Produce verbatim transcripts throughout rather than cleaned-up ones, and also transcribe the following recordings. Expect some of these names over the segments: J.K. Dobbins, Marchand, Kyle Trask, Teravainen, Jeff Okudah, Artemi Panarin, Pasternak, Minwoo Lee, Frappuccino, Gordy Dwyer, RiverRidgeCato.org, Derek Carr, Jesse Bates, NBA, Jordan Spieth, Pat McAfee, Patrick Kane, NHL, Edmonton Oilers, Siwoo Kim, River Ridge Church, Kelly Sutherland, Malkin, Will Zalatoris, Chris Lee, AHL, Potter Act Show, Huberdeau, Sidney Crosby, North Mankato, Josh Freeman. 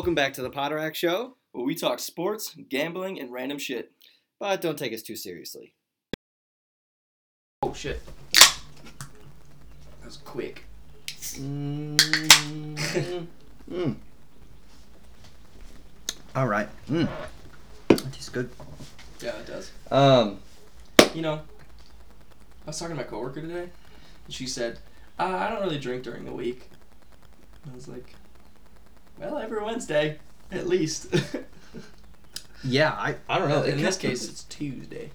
Welcome back to the Potter Act Show, where we talk sports, gambling, and random shit. But don't take us too seriously. Oh, shit. That was quick. Mm. mm. All right. Mm. That tastes good. Yeah, it does. Um, You know, I was talking to my coworker today, and she said, uh, I don't really drink during the week. And I was like, well, every Wednesday, at least. yeah, I, I don't know. In this case, it's Tuesday.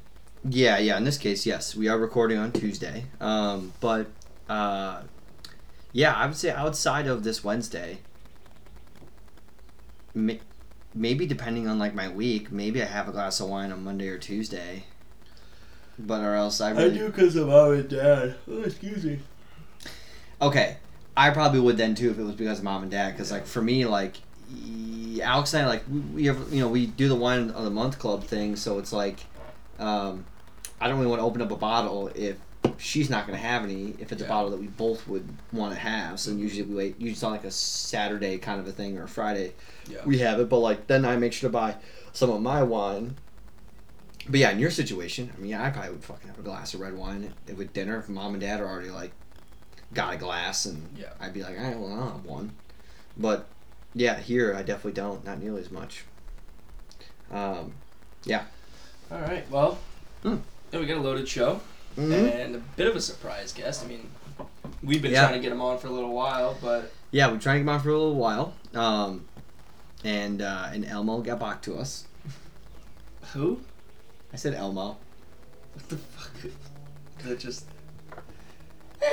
Yeah, yeah. In this case, yes. We are recording on Tuesday. Um, but, uh, yeah, I would say outside of this Wednesday, may, maybe depending on, like, my week, maybe I have a glass of wine on Monday or Tuesday. But or else I really... I do because of mom and dad. Oh, excuse me. Okay. I probably would then too if it was because of mom and dad. Because yeah. like for me, like Alex and I, like we have, you know, we do the wine of the month club thing. So it's like, um, I don't really want to open up a bottle if she's not going to have any. If it's yeah. a bottle that we both would want to have, so mm-hmm. usually we wait. Usually it's on like a Saturday kind of a thing or a Friday. Yeah. We have it, but like then I make sure to buy some of my wine. But yeah, in your situation, I mean, I probably would fucking have a glass of red wine with dinner if mom and dad are already like. Got a glass and yeah. I'd be like, all right, well, I don't have one. But yeah, here I definitely don't, not nearly as much. Um, yeah. All right, well, mm. yeah, we got a loaded show mm-hmm. and a bit of a surprise guest. I mean, we've been yeah. trying to get him on for a little while, but yeah, we're trying to get him on for a little while. Um, and uh, and Elmo got back to us. Who? I said Elmo. What the fuck? That just.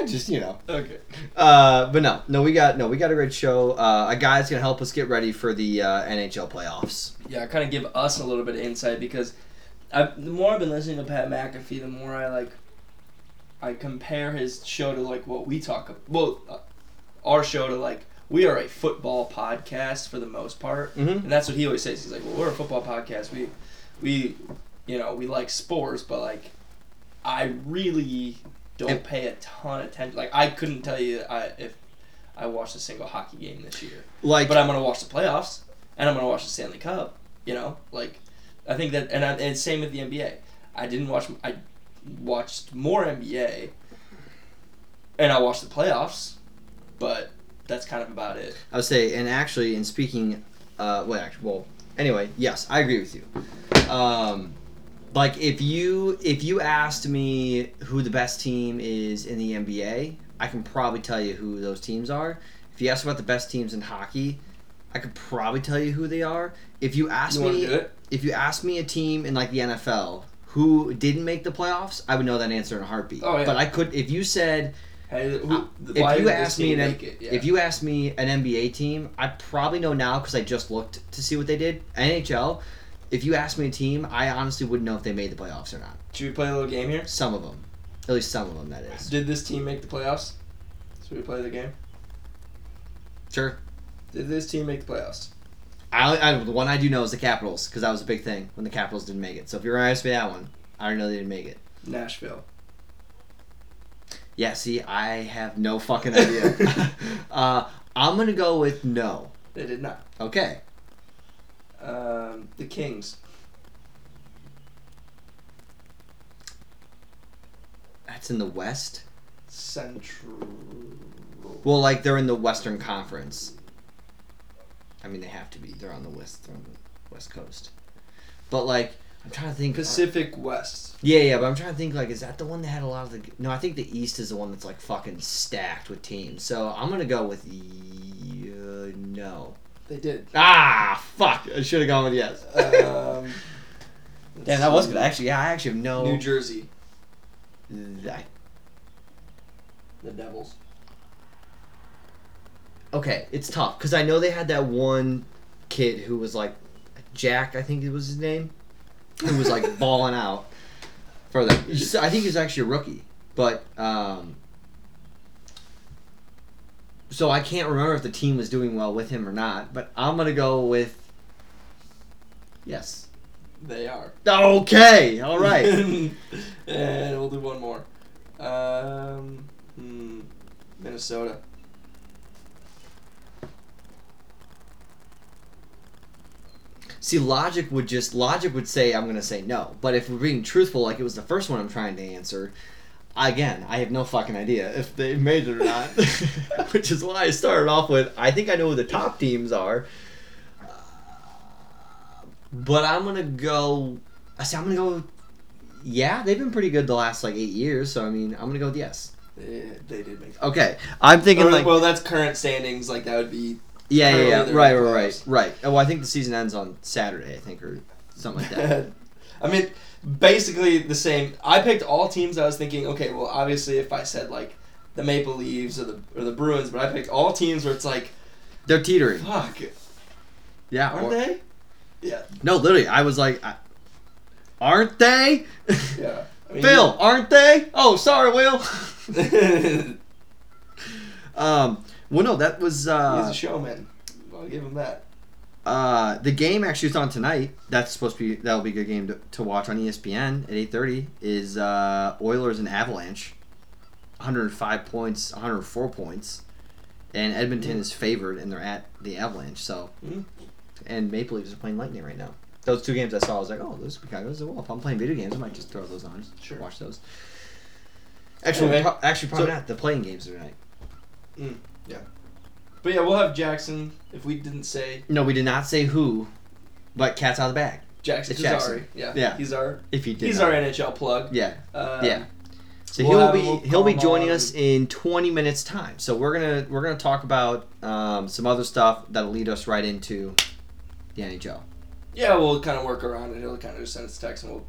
Just, you know. Okay. Uh, but no, no, we got no, we got a great show. Uh, a guy that's going to help us get ready for the uh, N H L playoffs. Yeah, kind of give us a little bit of insight because I've, the more I've been listening to Pat McAfee, the more I, like, I compare his show to, like, what we talk about. Well, uh, our show to, like, we are a football podcast for the most part. Mm-hmm. And that's what he always says. He's like, well, we're a football podcast. We, we, you know, we like sports, but, like, I really... don't pay a ton of attention. Like, I couldn't tell you I, if I watched a single hockey game this year. Like, but I'm going to watch the playoffs, and I'm going to watch the Stanley Cup, you know? Like, I think that... And, I, and same with the N B A. I didn't watch... I watched more N B A, and I watched the playoffs, but that's kind of about it. I would say, and actually, in speaking... Uh, well, actually, well, anyway, yes, I agree with you. Um... Like, if you if you asked me who the best team is in the N B A, I can probably tell you who those teams are. If you ask about the best teams in hockey, I could probably tell you who they are. If you ask you me if you ask me a team in, like, the N F L who didn't make the playoffs, I would know that answer in a heartbeat. Oh, yeah. But I could if you said hey, who, if you asked me an yeah. if you asked me an N B A team, I probably know now because I just looked to see what they did. N H L. If you asked me a team, I honestly wouldn't know if they made the playoffs or not. Should we play a little game here? Some of them. At least some of them, that is. Did this team make the playoffs? Should we play the game? Sure. Did this team make the playoffs? I, I The one I do know is the Capitals, because that was a big thing when the Capitals didn't make it. So if you're going to ask me that one, I don't know they didn't make it. Nashville. Yeah, see, I have no fucking idea. uh, I'm going to go with no. They did not. Okay. Um, the Kings. That's in the West? Central. Well, like, they're in the Western Conference. I mean, they have to be. They're on the West, they're on the West Coast. But, like, I'm trying to think. Pacific West. Yeah, yeah, but I'm trying to think, like, is that the one that had a lot of the... No, I think the East is the one that's, like, fucking stacked with teams. So, I'm going to go with uh, no. They did. Ah, fuck. I should have gone with yes. um, Damn, that was good. Actually, yeah, I actually have no... New Jersey. That. The Devils. Okay, it's tough, because I know they had that one kid who was like... Jack, I think it was his name. Who was like balling out for them. I think he was actually a rookie, but... um So I can't remember if the team was doing well with him or not, but I'm going to go with yes. They are. Okay. All right. And we'll do one more. Um, hmm, Minnesota. See, logic would just logic would say I'm going to say no. But if we're being truthful, like it was the first one I'm trying to answer, again, I have no fucking idea if they made it or not, which is why I started off with I think I know who the top teams are. Uh, but I'm going to go. I see, I'm going to go. Yeah, they've been pretty good the last like eight years. So I mean, I'm going to go with yes. Yeah, they did make it. Okay, I'm thinking or, like well, that's current standings. Like that would be. Yeah, yeah, yeah. Right, right, right, right. Oh, well, I think the season ends on Saturday, I think, or something like that. I mean, basically the same. I picked all teams. I was thinking, okay, well, obviously, if I said like the Maple Leafs or the or the Bruins, but I picked all teams where it's like they're teetering. Fuck. Yeah, aren't or, they? Yeah. No, literally, I was like, I, aren't they? Yeah. I mean, Phil, aren't they? Oh, sorry, Will. um. Well, no, that was... Uh, He's a showman. I'll give him that. Uh, the game actually is on tonight. That's supposed to be... That'll be a good game to, to watch on E S P N at eight thirty is uh, Oilers and Avalanche. one hundred five points, one hundred four points. And Edmonton mm. is favored, and they're at the Avalanche, so... Mm. And Maple Leafs are playing Lightning right now. Those two games I saw, I was like, oh, those Chicago's are well. If I'm playing video games, I might just throw those on. Sure. Watch those. Actually, anyway, pro- actually probably so, not. The playing games are tonight. Mm. Yeah. But yeah, we'll have Jackson if we didn't say... No, we did not say who, but cat's out of the bag. Jackson Jackson. Yeah. yeah. He's our if he did He's not. our N H L plug. Yeah. Um, yeah. So we'll he'll be he'll be joining on. us in twenty minutes time. So we're going to we're going to talk about um, some other stuff that'll lead us right into the N H L. Yeah, we'll kind of work around it. He'll kind of just send us a text and we'll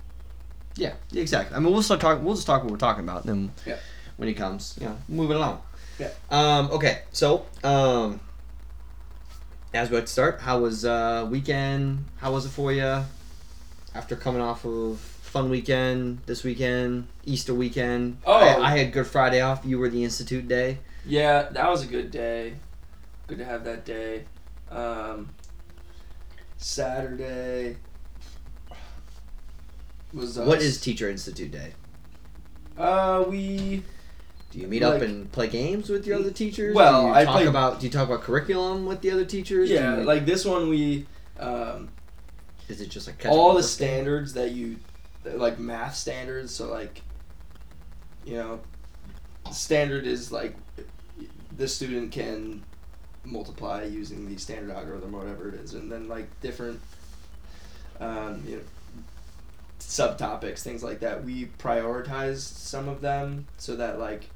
Yeah, exactly. I mean, we'll start talking we'll just talk what we're talking about and then yeah. when he comes, you know, move it along. Yeah. Um, okay, so um, as we like to start, how was uh weekend? How was it for you? After coming off of fun weekend, this weekend, Easter weekend. Oh, I, I had Good Friday off. You were the Institute day. Yeah, that was a good day. Good to have that day. Um, Saturday was. Us. What is Teacher Institute Day? Uh, we. Do you meet like, up and play games with your other teachers? Well, do you I talk play, about do you talk about curriculum with the other teachers? Yeah, you, like this one we um, is it just like all the standards that you like math standards, so like you know standard is like the student can multiply using the standard algorithm or whatever it is, and then like different um, you know subtopics, things like that. We prioritize some of them so that like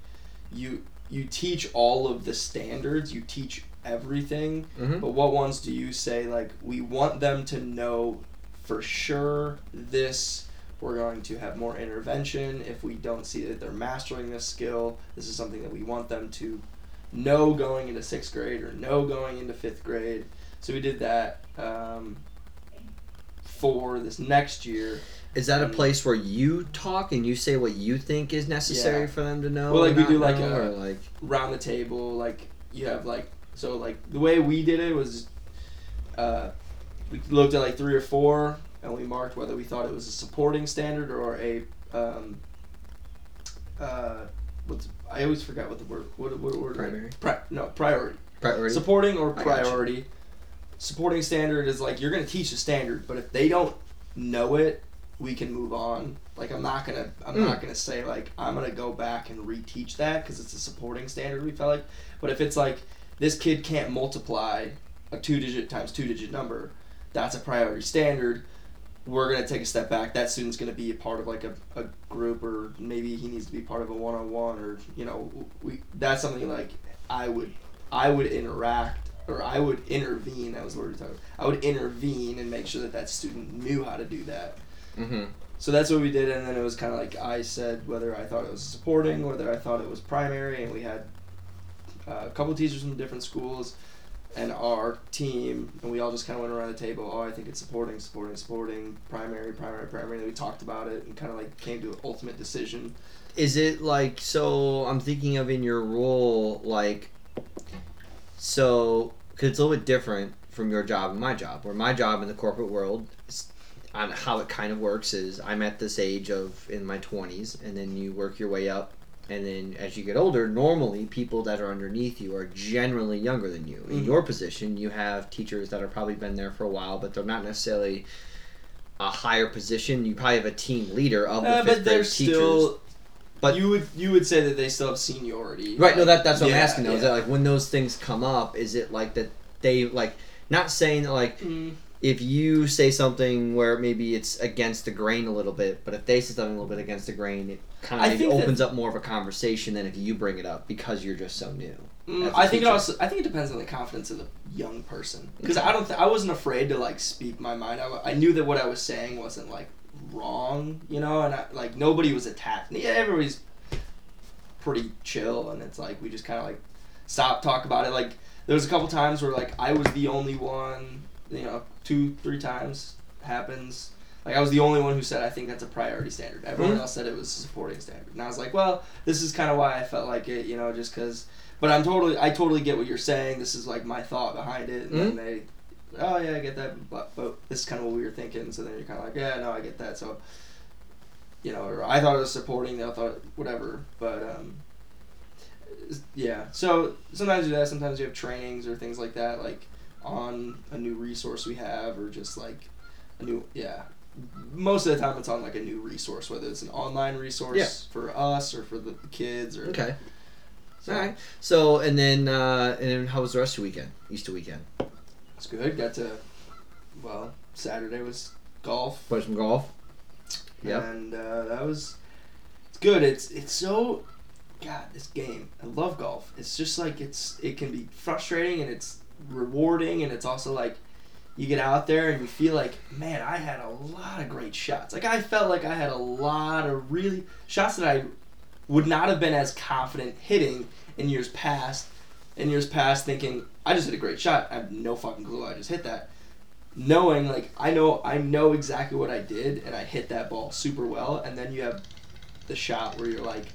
You you teach all of the standards, you teach everything, mm-hmm. but what ones do you say, like, we want them to know for sure this, we're going to have more intervention if we don't see that they're mastering this skill. This is something that we want them to know going into sixth grade or know going into fifth grade. So we did that um, for this next year. Is that a place where you talk and you say what you think is necessary yeah. for them to know? Well, like we do like a like round the table, like you have like so like the way we did it was, uh, we looked at like three or four and we marked whether we thought it was a supporting standard or a um, uh, what's I always forgot what the word what what word primary Pri- no priority priority supporting or priority supporting standard is like you're gonna teach a standard, but if they don't know it. We can move on. Like I'm not gonna, I'm mm. not gonna say like I'm gonna go back and reteach that because it's a supporting standard. We felt like, but if it's like this kid can't multiply a two-digit times two-digit number, that's a priority standard. We're gonna take a step back. That student's gonna be a part of like a, a group, or maybe he needs to be part of a one-on-one, or you know, we that's something like I would, I would interact or I would intervene. That was the word we were talking about. I would intervene and make sure that that student knew how to do that. Mm-hmm. So that's what we did, and then it was kind of like I said whether I thought it was supporting, whether I thought it was primary, and we had uh, a couple of teachers from different schools and our team, and we all just kind of went around the table, oh, I think it's supporting, supporting, supporting, primary, primary, primary, and we talked about it and kind of like came to an ultimate decision. Is it like, so I'm thinking of in your role, like, so, because it's a little bit different from your job and my job, where my job in the corporate world is on how it kind of works is I'm at this age of in my twenties and then you work your way up And then as you get older, normally people that are underneath you are generally younger than you. In mm-hmm. your position, you have teachers that have probably been there for a while, but they're not necessarily a higher position. You probably have a team leader of the uh, fifth grade teachers. Still, but you would you would say that they still have seniority. Right, like, no, that that's what yeah, I'm asking though. Yeah. Is that like when those things come up, is it like that they like not saying that like mm. if you say something where maybe it's against the grain a little bit, but if they say something a little bit against the grain, it kind of opens that, up more of a conversation than if you bring it up because you're just so new. Mm, I think teacher. it also. I think it depends on the confidence of the young person. Because okay. I don't. Th- I wasn't afraid to like speak my mind. I, I knew that what I was saying wasn't like wrong, you know, and I, like nobody was attacked. Yeah, everybody's pretty chill, and it's like we just kind of like stop, talk about it. Like there was a couple times where like I was the only one. You know, two, three times happens. Like, I was the only one who said, I think that's a priority standard. Everyone mm-hmm. else said it was a supporting standard. And I was like, well, this is kind of why I felt like it, you know, just because. But I'm totally, I totally get what you're saying. This is, like, my thought behind it. And mm-hmm. then they, oh, yeah, I get that. But, but this is kind of what we were thinking. So then you're kind of like, yeah, no, I get that. So, you know, or I thought it was supporting. I thought, whatever. But, um, yeah. So sometimes you do that. Sometimes you have trainings or things like that. Like, on a new resource we have or just like a new yeah most of the time it's on like a new resource, whether it's an online resource yeah. for us or for the kids or okay so. All right, so and then uh and then how was the rest of the weekend? Easter weekend it's good. Got to well Saturday was golf, played some golf, yeah and uh that was it's good. It's it's so god this game, I love golf. It's just like it's it can be frustrating and it's rewarding, and it's also like you get out there and you feel like, man, I had a lot of great shots. Like I felt like I had a lot of really shots that I would not have been as confident hitting in years past in years past thinking I just hit a great shot. I have no fucking clue I just hit that, knowing like I know I know exactly what I did and I hit that ball super well. And then you have the shot where you're like,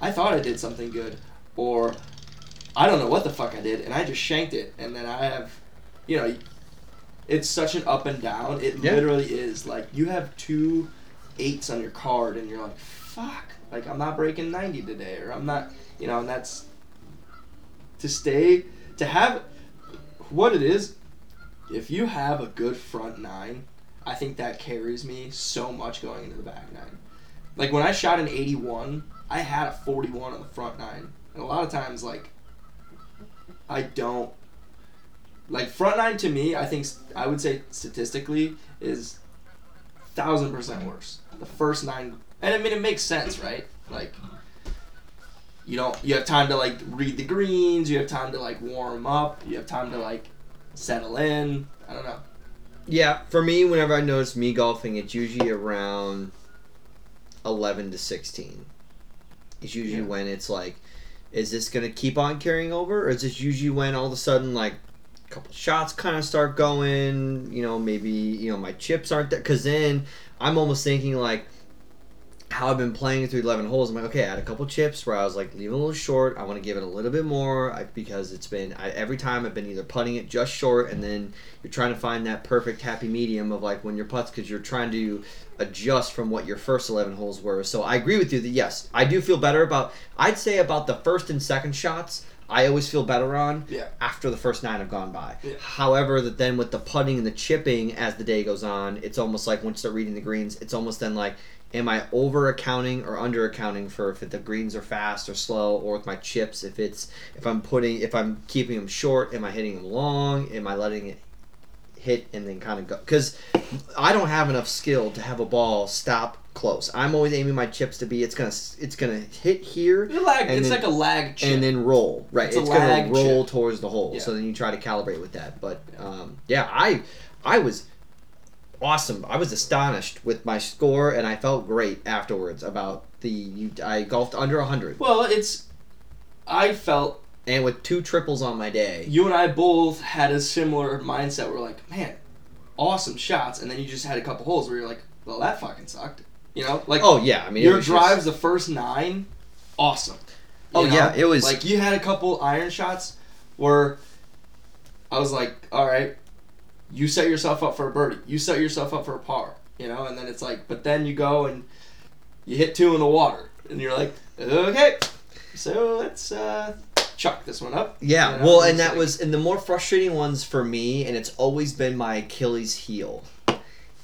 I thought I did something good, or I don't know what the fuck I did, and I just shanked it. And then I have, you know, it's such an up and down. It yeah. literally is. Like, you have two eights on your card, and you're like, fuck. Like, I'm not breaking ninety today, or I'm not, you know, and that's to stay, to have what it is. If you have a good front nine, I think that carries me so much going into the back nine. Like, when I shot an eighty-one, I had a forty-one on the front nine. And a lot of times, like, I don't like front nine. To me, I think I would say statistically is thousand percent worse. The first nine, and I mean it makes sense, right? Like you don't, you have time to like read the greens, you have time to like warm up, you have time to like settle in. I don't know. Yeah, for me, whenever I notice me golfing, it's usually around eleven to sixteen. It's usually yeah. when it's like. Is this going to keep on carrying over? Or is this usually when all of a sudden, like, a couple shots kind of start going? You know, maybe, you know, my chips aren't there. Because then I'm almost thinking, like, how I've been playing through eleven holes. I'm like, okay, I had a couple chips where I was, like, leaving a little short. I want to give it a little bit more I, because it's been, I, every time I've been either putting it just short and then you're trying to find that perfect happy medium of, like, when your putts because you're trying to adjust from what your first eleven holes were. So I agree with you that, yes, I do feel better about, I'd say about the first and second shots, I always feel better on yeah. after the first nine have gone by. Yeah. However, that then with the putting and the chipping as the day goes on, it's almost like once they're reading the greens, it's almost then like, am I over accounting or under accounting for if the greens are fast or slow, or with my chips, if it's if I'm putting if I'm keeping them short, am I hitting them long, am I letting it hit and then kind of go? Because I don't have enough skill to have a ball stop close. I'm always aiming my chips to be it's gonna it's gonna hit here. It's, like, and it's then, like a lag chip. And then roll right. It's, it's gonna roll chip. towards the hole. Yeah. So then you try to calibrate with that. But um, yeah, I I was. Awesome. I was astonished with my score, and I felt great afterwards about the... You, I golfed under one hundred. Well, it's... I felt... And with two triples on my day. You and I both had a similar mindset. We're like, man, awesome shots. And then you just had a couple holes where you're like, well, that fucking sucked. You know? Like, oh, yeah. I mean, your drives, just... the first nine, awesome. You oh, know? yeah. It was... Like, you had a couple iron shots where I was like, all right... You set yourself up for a birdie. You set yourself up for a par, you know, and then it's like, but then you go and you hit two in the water, and you're like, Okay, so let's uh, chuck this one up. Yeah, and well, and that was, and the more frustrating ones for me, and it's always been my Achilles heel,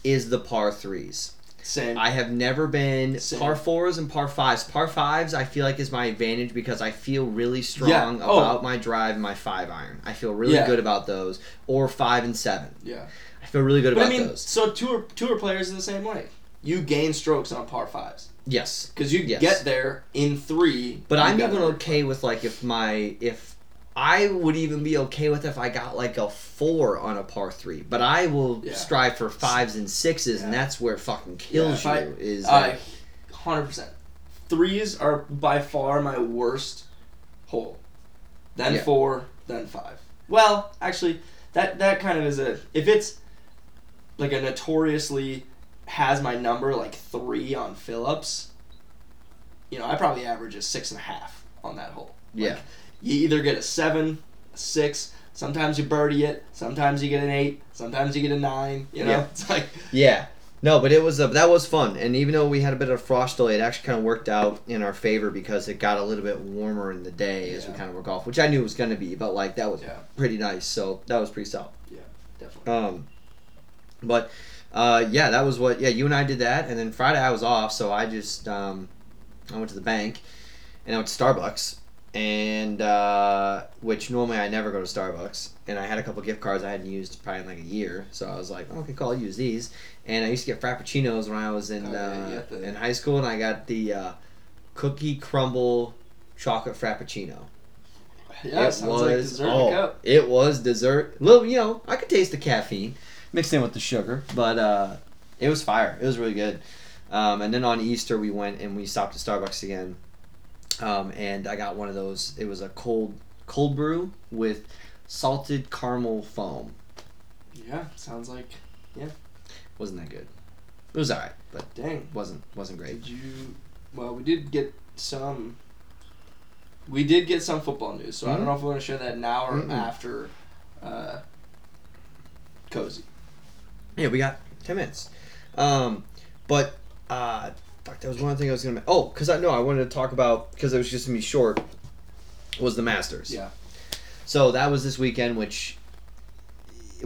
is the par threes. Same. I have never been Same. par fours and par fives. Par fives, I feel like, is my advantage because I feel really strong yeah. oh. about my drive and my five iron. I feel really yeah. good about those. Or five and seven. Yeah. I feel really good but about I mean, those. So tour tour players are the same way. You gain strokes on par fives. Yes. Because you yes. get there in three. But I'm even okay with like if my if I would even be okay with if I got like a four on a par three, but I will yeah. strive for fives and sixes, yeah. and that's where it fucking kills yeah, you. I, is I, like, one hundred percent. Threes are by far my worst hole. Then yeah. four, then five. Well, actually, that that kind of is a if it's like a notoriously has my number like three on Phillips. You know, I probably average a six and a half on that hole. Like, yeah. You either get a seven, a six. Sometimes you birdie it. Sometimes you get an eight. Sometimes you get a nine. You know, yeah. it's like yeah, no, but it was a, that was fun. And even though we had a bit of frost delay, it actually kind of worked out in our favor because it got a little bit warmer in the day as yeah. we kind of were golf, which I knew it was going to be. But like that was yeah. pretty nice. So that was pretty solid. Yeah, definitely. Um, but uh, yeah, that was what yeah you and I did that. And then Friday I was off, so I just um, I went to the bank and I went to Starbucks. And, uh, which normally I never go to Starbucks. And I had a couple gift cards I hadn't used probably in like a year. So I was like, oh, okay, cool, I'll use these. And I used to get Frappuccinos when I was in, oh, uh, yeah, yeah, the... in high school. And I got the, uh, Cookie Crumble Chocolate Frappuccino. Yeah, it sounds was, like dessert oh, in a cup. It was dessert. Little, you know, I could taste the caffeine mixed in with the sugar. But, uh, it was fire. It was really good. Um, and then on Easter we went and we stopped at Starbucks again. Um, and I got one of those. It was a cold cold brew with salted caramel foam. Yeah, sounds like yeah. Wasn't that good? It was alright, but dang, wasn't wasn't great. Did you? Well, we did get some. We did get some football news, so mm-hmm. I don't know if we want to share that now or mm-hmm. after. Uh, Cozy. Yeah, we got ten minutes, um, but. Uh, Fuck, that was one thing I was going to... Oh, because I know I wanted to talk about... Because it was just going to be short. Was the Masters. Yeah. So that was this weekend, which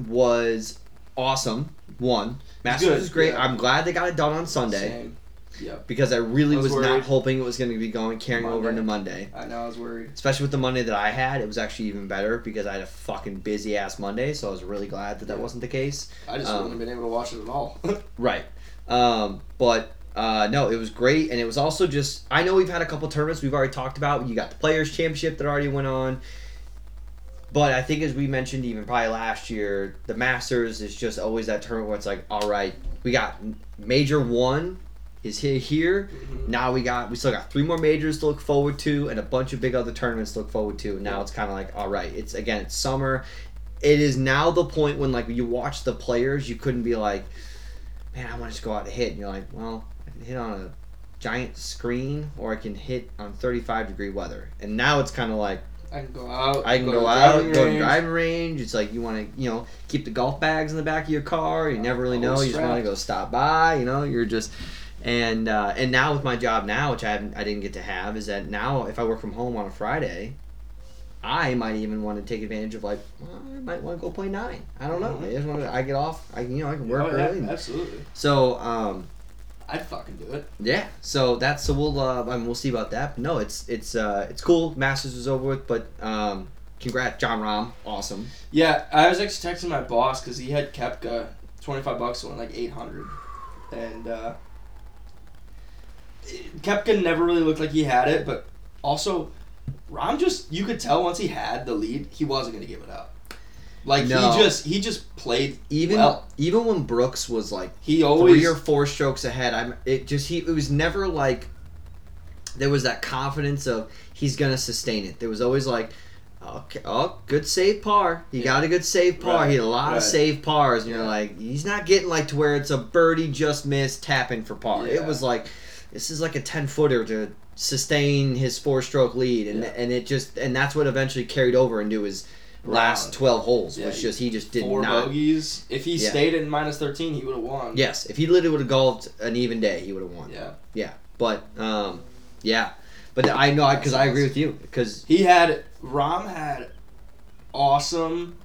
was awesome. One. Masters Good. was great. Yeah. I'm glad they got it done on Sunday. Same. Yeah. Because I really I was, was not hoping it was going to be going carrying Monday. over into Monday. I know, I was worried. Especially with the Monday that I had. It was actually even better because I had a fucking busy-ass Monday. So I was really glad that that yeah. wasn't the case. I just um, wouldn't have been able to watch it at all. Right. Um, but... Uh, no, it was great, and it was also just... I know we've had a couple tournaments we've already talked about. You got the Players' Championship that already went on. But I think as we mentioned even probably last year, the Masters is just always that tournament where it's like, all right, we got Major one is here. Mm-hmm. Now we got... We still got three more majors to look forward to and a bunch of big other tournaments to look forward to. Now yeah. it's kind of like, all right, it's again, it's summer. It is now the point when like you watch the Players, you couldn't be like, man, I want to just go out and hit. And you're like, well... hit on a giant screen, or I can hit on thirty-five degree weather. And now it's kind of like I can go out, I can go, go out, go to the driving range. It's like you want to, you know, keep the golf bags in the back of your car. You never really know. You just want to go stop by. You know, you're just and uh, and now with my job now, which I haven't, I didn't get to have, is that now if I work from home on a Friday, I might even want to take advantage of like well, I might want to go play nine. I don't know. I just want to. I get off. I you know I can work oh, yeah, early. Absolutely. So. um... I'd fucking do it. Yeah. So that's so we'll uh, I mean, we'll see about that. But no, it's it's uh, it's cool. Masters is over with, but um, congrats, Jon Rahm. Awesome. Yeah, I was actually texting my boss because he had Koepka twenty-five bucks on like eight hundred, and uh, Koepka never really looked like he had it, but also Rahm just you could tell once he had the lead, he wasn't gonna give it up. Like no. he just he just played even well. Even when Brooks was like he always, three or four strokes ahead. I'm it just he it was never like there was that confidence of he's gonna sustain it. There was always like okay, oh good save par. He yeah. got a good save par. Right. He had a lot right. of save pars, and yeah. you're like he's not getting like to where it's a birdie just missed tapping for par. Yeah. It was like this is like a ten footer to sustain his four stroke lead, and yeah. and it just and that's what eventually carried over into his. Last twelve holes yeah, was just he just did four not. Four bogeys. If he yeah. stayed in minus thirteen, he would have won. Yes, if he literally would have golfed an even day, he would have won. Yeah, yeah, but um, yeah. But I know, because I agree with you. Because he had, Rahm had awesome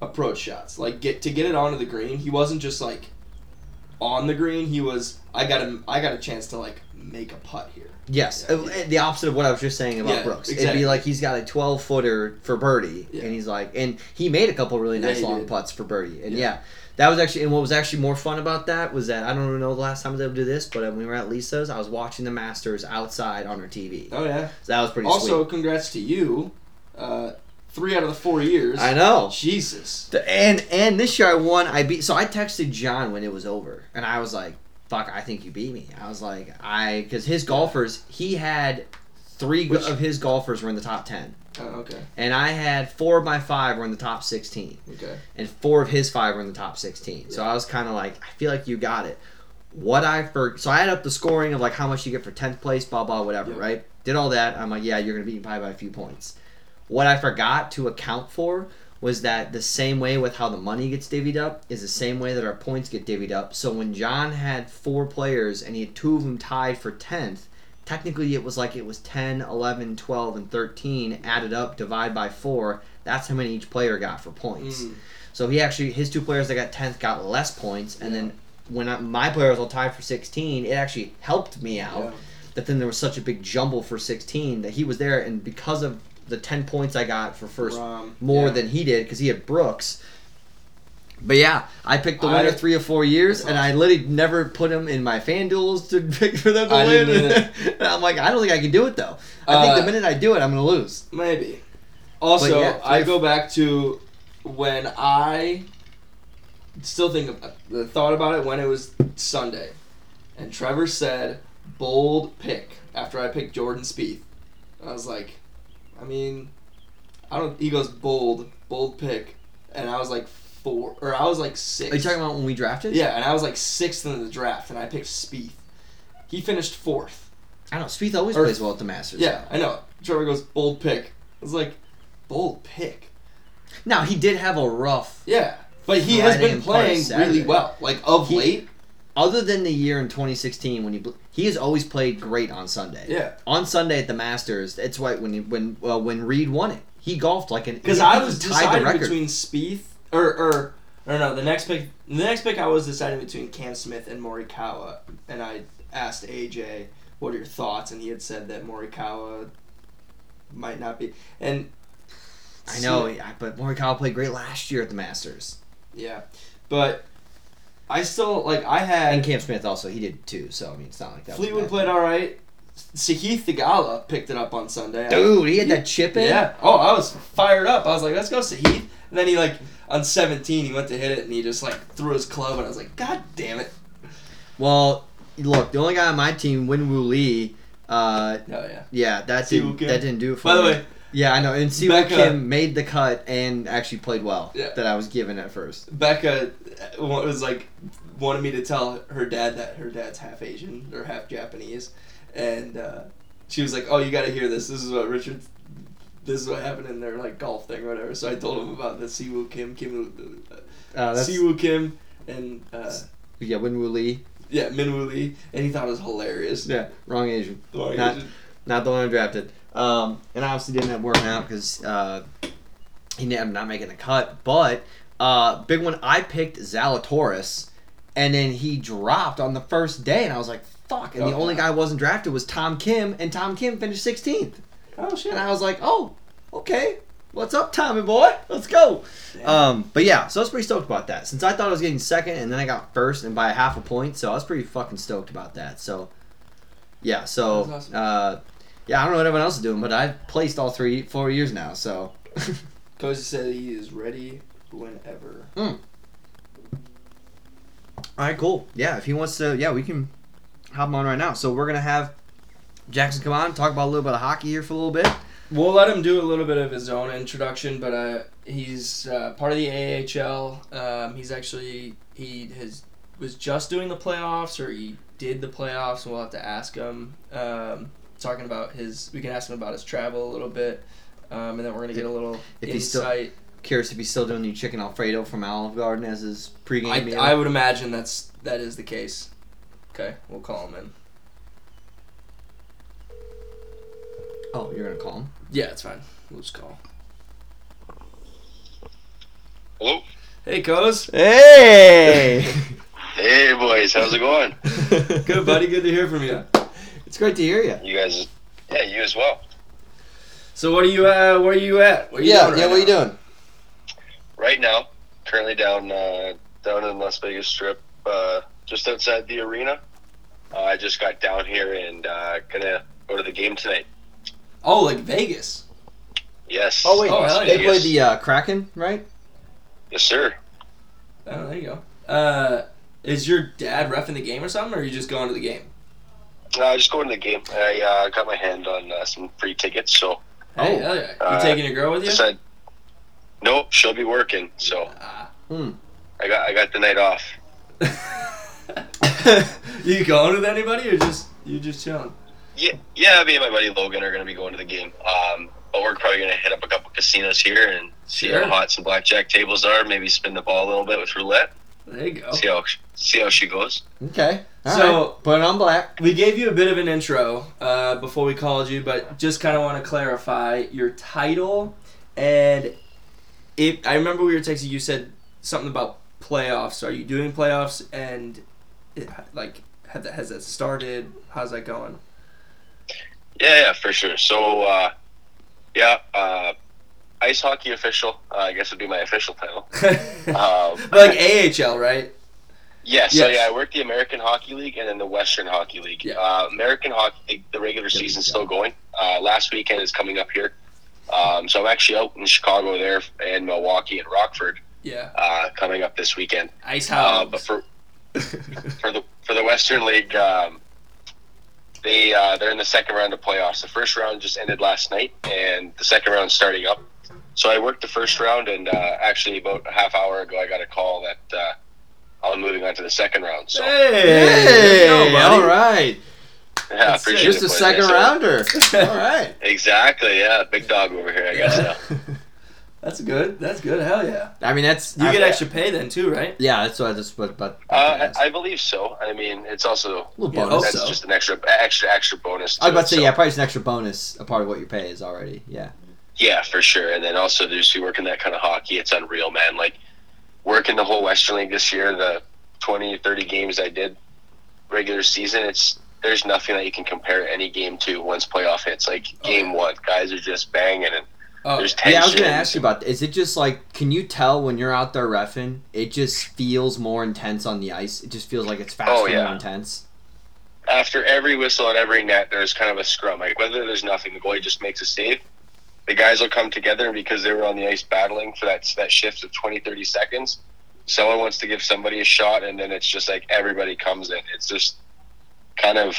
approach shots. Like, get to get it onto the green, he wasn't just, like, on the green. He was, I got a, I got a chance to, like, make a putt here. Yes. Yeah, yeah. The opposite of what I was just saying about yeah, Brooks. Exactly. It'd be like he's got a twelve-footer for birdie, yeah. and he's like, and he made a couple really nice yeah, long did. putts for birdie. And, yeah. yeah, that was actually, and what was actually more fun about that was that, I don't even know the last time I was able to do this, but when we were at Lisa's, I was watching the Masters outside on her T V. Oh, yeah. So that was pretty also, sweet. Also, congrats to you. Uh, three out of the four years. I know. Jesus. The, and and this year I won. I beat. So I texted John when it was over, and I was like, fuck, I think you beat me. I was like, I, because his golfers, he had three Which, of his golfers were in the top ten. Oh, okay. And I had four of my five were in the top sixteen. Okay. And four of his five were in the top sixteen. Yeah. So I was kind of like, I feel like you got it. What I, for, so I add up the scoring of like how much you get for tenth place, blah, blah, whatever, yeah. right? Did all that. I'm like, yeah, you're going to beat me probably by a few points. What I forgot to account for was that the same way with how the money gets divvied up is the same way that our points get divvied up. So when John had four players and he had two of them tied for tenth, technically it was like it was ten, eleven, twelve, and thirteen added up, divide by four. That's how many each player got for points. Mm. So he actually, his two players that got tenth got less points. And yeah. then when I, my players all tied for sixteen, it actually helped me out. Yeah. But then there was such a big jumble for sixteen that he was there, and because of the ten points I got for first um, more yeah. than he did because he had Brooks. But yeah, I picked the winner I, three or four years, and awesome. I literally never put him in my fan duels to pick for them to I win. And I'm like, I don't think I can do it, though. I uh, think the minute I do it, I'm going to lose. Maybe. Also, yeah, I go back to when I still think of, uh, thought about it when it was Sunday, and Trevor said, bold pick, after I picked Jordan Spieth. And I was like, I mean, I don't. He goes bold, bold pick, and I was like four, or I was like six. Are you talking about when we drafted? Yeah, and I was like sixth in the draft, and I picked Spieth. He finished fourth. I don't know. Spieth always or, plays well at the Masters. Yeah, I know. Trevor goes bold pick. I was like, bold pick. Now he did have a rough. Yeah, but he has been playing really well, like of he, late. Other than the year in twenty sixteen when he he has always played great on Sunday. Yeah. On Sunday at the Masters, it's why when he, when uh, when Reed won it, he golfed like an. Because I was deciding between Spieth or or or no the next pick the next pick I was deciding between Cam Smith and Morikawa, and I asked A J, what are your thoughts, and he had said that Morikawa might not be, and I know so, but Morikawa played great last year at the Masters. Yeah, but. I still, like, I had... And Cam Smith also, he did too, so, I mean, it's not like that. Fleetwood played all right. Sahith Theegala picked it up on Sunday. Dude, I, he had he, that chip in? Yeah. Oh, I was fired up. I was like, let's go, Sahith. And then he, like, on seventeen, he went to hit it, and he just, like, threw his club, and I was like, God damn it. Well, look, the only guy on my team, Minwoo Lee, uh... Oh, yeah. Yeah, that, did, that didn't do it for By me. By the way... Yeah, I know. And Siwoo Kim made the cut and actually played well yeah. that I was given at first. Becca was like wanted me to tell her dad that her dad's half Asian or half Japanese, and uh, she was like, "Oh, you got to hear this. This is what Richard. This is what happened in their like golf thing or whatever." So I told him about the Siwoo Kim, Kim uh, uh, Siwoo Kim, and uh, yeah, Minwoo Lee. Yeah, Minwoo Lee, and he thought it was hilarious. Yeah, wrong Asian. Wrong not, Asian. Not the one I drafted. Um, and I obviously didn't have work out because uh, he ended up not making the cut. But uh, big one, I picked Zalatoris, and then he dropped on the first day, and I was like, "Fuck!" And oh, the God. only guy who wasn't drafted was Tom Kim, and Tom Kim finished sixteenth. Oh shit! And I was like, "Oh, okay, what's up, Tommy boy? Let's go." Um, but yeah, so I was pretty stoked about that. Since I thought I was getting second, and then I got first, and by a half a point, so I was pretty fucking stoked about that. So yeah, so. That was awesome. uh, Yeah, I don't know what everyone else is doing, but I've placed all three, four years now, so. Cozy said he is ready whenever. Mm. All right, cool. Yeah, if he wants to, yeah, we can hop on right now. So we're going to have Jackson come on, talk about a little bit of hockey here for a little bit. We'll let him do a little bit of his own introduction, but uh, he's uh, part of the A H L. Um, he's actually, he has was just doing the playoffs, or he did the playoffs, and we'll have to ask him. Um Talking about his, we can ask him about his travel a little bit, um, and then we're gonna get a little if insight. He's still, curious if he's still doing the chicken Alfredo from Olive Garden as his pregame I, meal. I would imagine that's that is the case. Okay, we'll call him in. Oh, you're going to call him? Yeah, it's fine. We'll just call. Hello? Hey, Coz. Hey! Hey, boys. How's it going? Good, buddy. Good to hear from you. It's great to hear you. You guys, yeah, you as well. So what are you, uh, where are you at? What are you yeah, doing right yeah, now? What are you doing? Right now, currently down uh, down in Las Vegas Strip, uh, just outside the arena. Uh, I just got down here and uh, going to go to the game tonight. Oh, like Vegas? Yes. Oh, wait. Oh, hell they Vegas. Play the uh, Kraken, right? Yes, sir. Oh, there you go. Uh, is your dad reffing the game or something, or are you just going to the game? No, uh, just going to the game. I uh, got my hand on uh, some free tickets, so. Hey, oh, hell yeah. You uh, taking your girl with you? Decided, nope, she'll be working, so. Uh, hmm. I got I got the night off. You going with anybody, or just you just chilling? Yeah, yeah. Me and my buddy Logan are going to be going to the game. Um, but we're probably going to hit up a couple casinos here and see sure. how hot some blackjack tables are. Maybe spin the ball a little bit with roulette. There you go. See how see how she goes. Okay. All so right. Put it on black. We gave you a bit of an intro uh, before we called you, but just kind of want to clarify your title. And if I remember we were texting, you said something about playoffs. Are you doing playoffs? And it, like, has that started? How's that going? Yeah, yeah, for sure. So, uh, yeah, uh, ice hockey official, uh, I guess would be my official title. um, like A H L, right? Yeah, so yes. yeah, I work the American Hockey League and then the Western Hockey League. Yeah. Uh, American Hockey League, the regular season's still going. Uh, last weekend is coming up here. Um, so I'm actually out in Chicago there and Milwaukee and Rockford. Yeah. Uh, coming up this weekend. Ice hockey. Uh, but for for the for the Western League, um, they uh, they're in the second round of playoffs. The first round just ended last night, and the second round's starting up. So I worked the first round, and uh, actually about a half hour ago, I got a call that uh, I'm moving on to the second round. So hey, hey no, all right. Yeah, appreciate it. Just a second there, rounder. So. All right. Exactly. Yeah, big dog over here. I guess. Yeah. So. That's good. That's good. Hell yeah. I mean, that's you I get bet. Extra pay then too, right? Yeah, that's what I just. But, but uh, I, I believe so. I mean, it's also a little bonus. That's so. Just an extra, extra, extra bonus. I was about to say, so. yeah, probably it's an extra bonus. A part of what your pay is already, yeah. Yeah, for sure. And then also, there's who work in that kind of hockey. It's unreal, man. Like working the whole Western League this year, the twenty, thirty games I did regular season. It's there's nothing that you can compare any game to once playoff hits. Like game oh. one, guys are just banging and. Oh, There's tension. Yeah, I was going to ask you about that. Is it just like, can you tell when you're out there reffing, it just feels more intense on the ice? It just feels like it's faster oh, yeah. and more intense? After every whistle and every net, there's kind of a scrum. Like, whether there's nothing, the goalie just makes a save. The guys will come together because they were on the ice battling for that that shift of twenty, thirty seconds. Someone wants to give somebody a shot, and then it's just like everybody comes in. It's just kind of,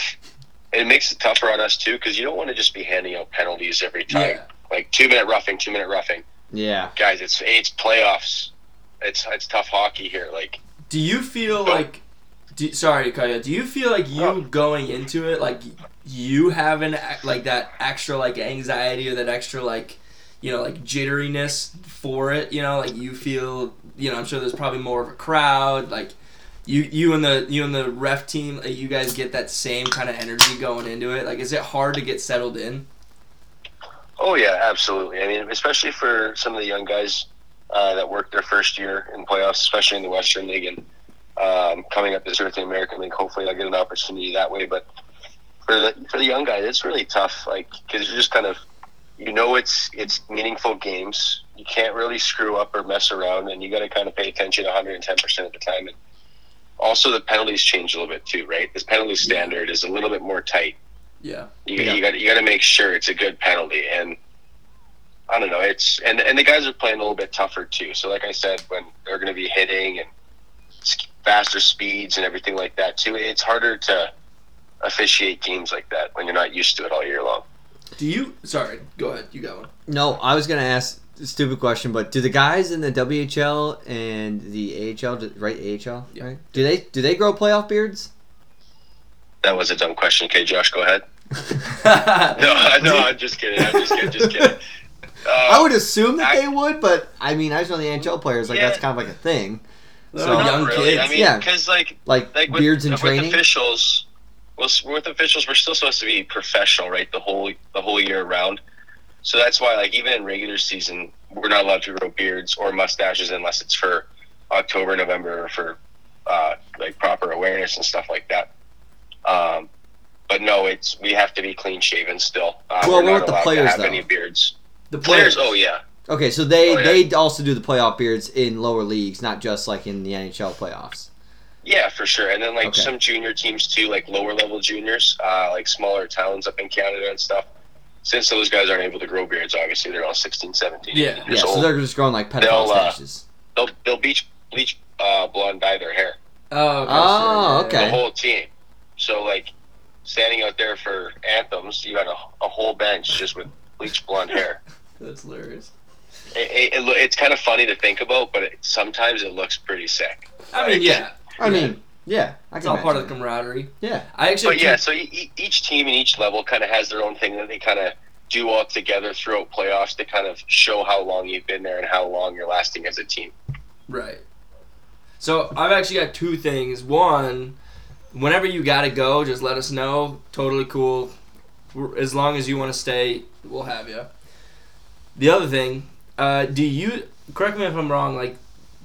it makes it tougher on us too because you don't want to just be handing out penalties every time. Yeah. Like two minute roughing, two minute roughing. Yeah, guys, it's it's playoffs. It's it's tough hockey here. Like, do you feel go. like, do, sorry, Kaya, do you feel like you oh. going into it, like you having like that extra like anxiety or that extra like, you know, like jitteriness for it? You know, like you feel, you know, I'm sure there's probably more of a crowd. Like, you you and the you and the ref team, like, you guys get that same kind of energy going into it. Like, is it hard to get settled in? Oh, yeah, absolutely. I mean, especially for some of the young guys uh, that work their first year in playoffs, especially in the Western League and um, coming up this year with the American League, hopefully I'll get an opportunity that way. But for the for the young guys, it's really tough, like, because you're just kind of, you know, it's it's meaningful games. You can't really screw up or mess around, and you got to kind of pay attention one hundred ten percent of the time. And also the penalties change a little bit too, right? This penalty standard is a little bit more tight. Yeah, you, yeah. you got you got to make sure it's a good penalty, and I don't know. It's and and the guys are playing a little bit tougher too. So, like I said, when they're going to be hitting and faster speeds and everything like that too, it's harder to officiate games like that when you're not used to it all year long. Do you? Sorry, go ahead. You got one. No, I was going to ask a stupid question, but do the guys in the W H L and the A H L, right? A H L, yeah. right? Do they do they grow playoff beards? That was a dumb question. Okay, Josh, go ahead. no, no, I'm just kidding. I'm just kidding. Just kidding. Uh, I would assume that I, they would, but I mean, I just know the N H L players. Like yeah. that's kind of like a thing. So young really. kids, I mean, yeah, because like, like like beards with, and training. With officials, was with officials, we're still supposed to be professional, right? The whole the whole year around. So that's why, like, even in regular season, we're not allowed to grow beards or mustaches unless it's for October, November, or for uh, like proper awareness and stuff like that. Um, but no, it's we have to be clean shaven still. Uh, well, we're, we're not with allowed the players, to have though. Any beards. The players, players, oh yeah. Okay, so they, oh, yeah. they also do the playoff beards in lower leagues, not just like in the N H L playoffs. Yeah, for sure. And then like okay. some junior teams too, like lower level juniors, uh, like smaller towns up in Canada and stuff. Since those guys aren't able to grow beards, obviously they're all sixteen, seventeen yeah. years yeah, old. Yeah, so they're just growing like pedophile stashes. Uh, they'll they'll bleach bleach uh, blonde dye their hair. Oh, okay. Oh, okay. The whole team. So like standing out there for anthems, you had a, a whole bench just with bleach blonde hair. That's hilarious. It, it, it, it's kind of funny to think about, but it, sometimes it looks pretty sick. I mean, like, yeah. I mean, yeah. I it's all part of the camaraderie. Yeah. I actually. But keep... yeah, so e- each team and each level kind of has their own thing that they kind of do all together throughout playoffs to kind of show how long you've been there and how long you're lasting as a team. Right. So I've actually got two things. One, whenever you got to go, just let us know. Totally cool. As long as you want to stay, we'll have you. The other thing, uh, do you, correct me if I'm wrong, like,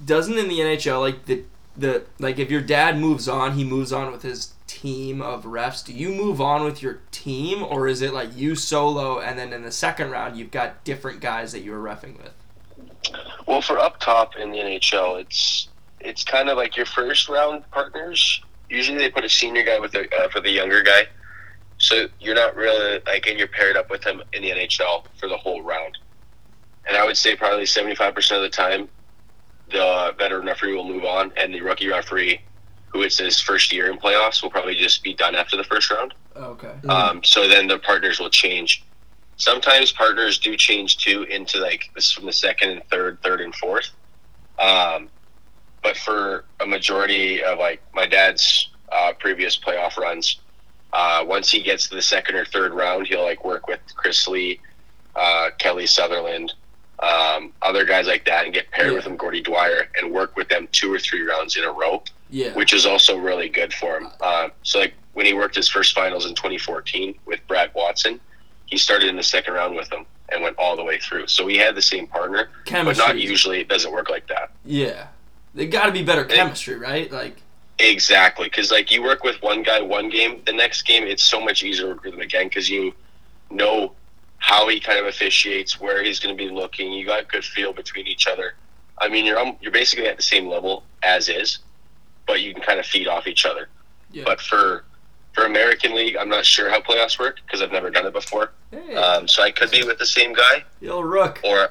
doesn't in the N H L, like, the, the like if your dad moves on, he moves on with his team of refs. Do you move on with your team, or is it like you solo, and then in the second round you've got different guys that you were reffing with? Well, for up top in the N H L, it's it's kind of like your first round partners. Usually they put a senior guy with the, uh, for the younger guy. So you're not really, like, and you're paired up with him in the N H L for the whole round. And I would say probably seventy-five percent of the time, the veteran referee will move on, and the rookie referee, who it's his first year in playoffs, will probably just be done after the first round. Okay. Mm-hmm. Um, so then the partners will change. Sometimes partners do change, too, into, like, this from the second and third, third and fourth. Um, but for a majority of, like, my dad's uh, previous playoff runs, uh, once he gets to the second or third round, he'll, like, work with Chris Lee, uh, Kelly Sutherland, Um, other guys like that, and get paired yeah. with them, Gordy Dwyer, and work with them two or three rounds in a row, yeah. which is also really good for him. Uh, so, like, when he worked his first finals in twenty fourteen with Brad Watson, he started in the second round with him and went all the way through. So he had the same partner, chemistry. But not usually. It doesn't work like that. Yeah. They got to be better chemistry, it, right? Like exactly, because, like, you work with one guy one game, the next game it's so much easier to work with him again because you know how he kind of officiates, where he's going to be looking. You got a good feel between each other. I mean, you're um, you're basically at the same level as is, but you can kind of feed off each other. Yeah. But for for American League, I'm not sure how playoffs work because I've never done it before. Hey. Um, so I could be with the same guy. The old rook. Or,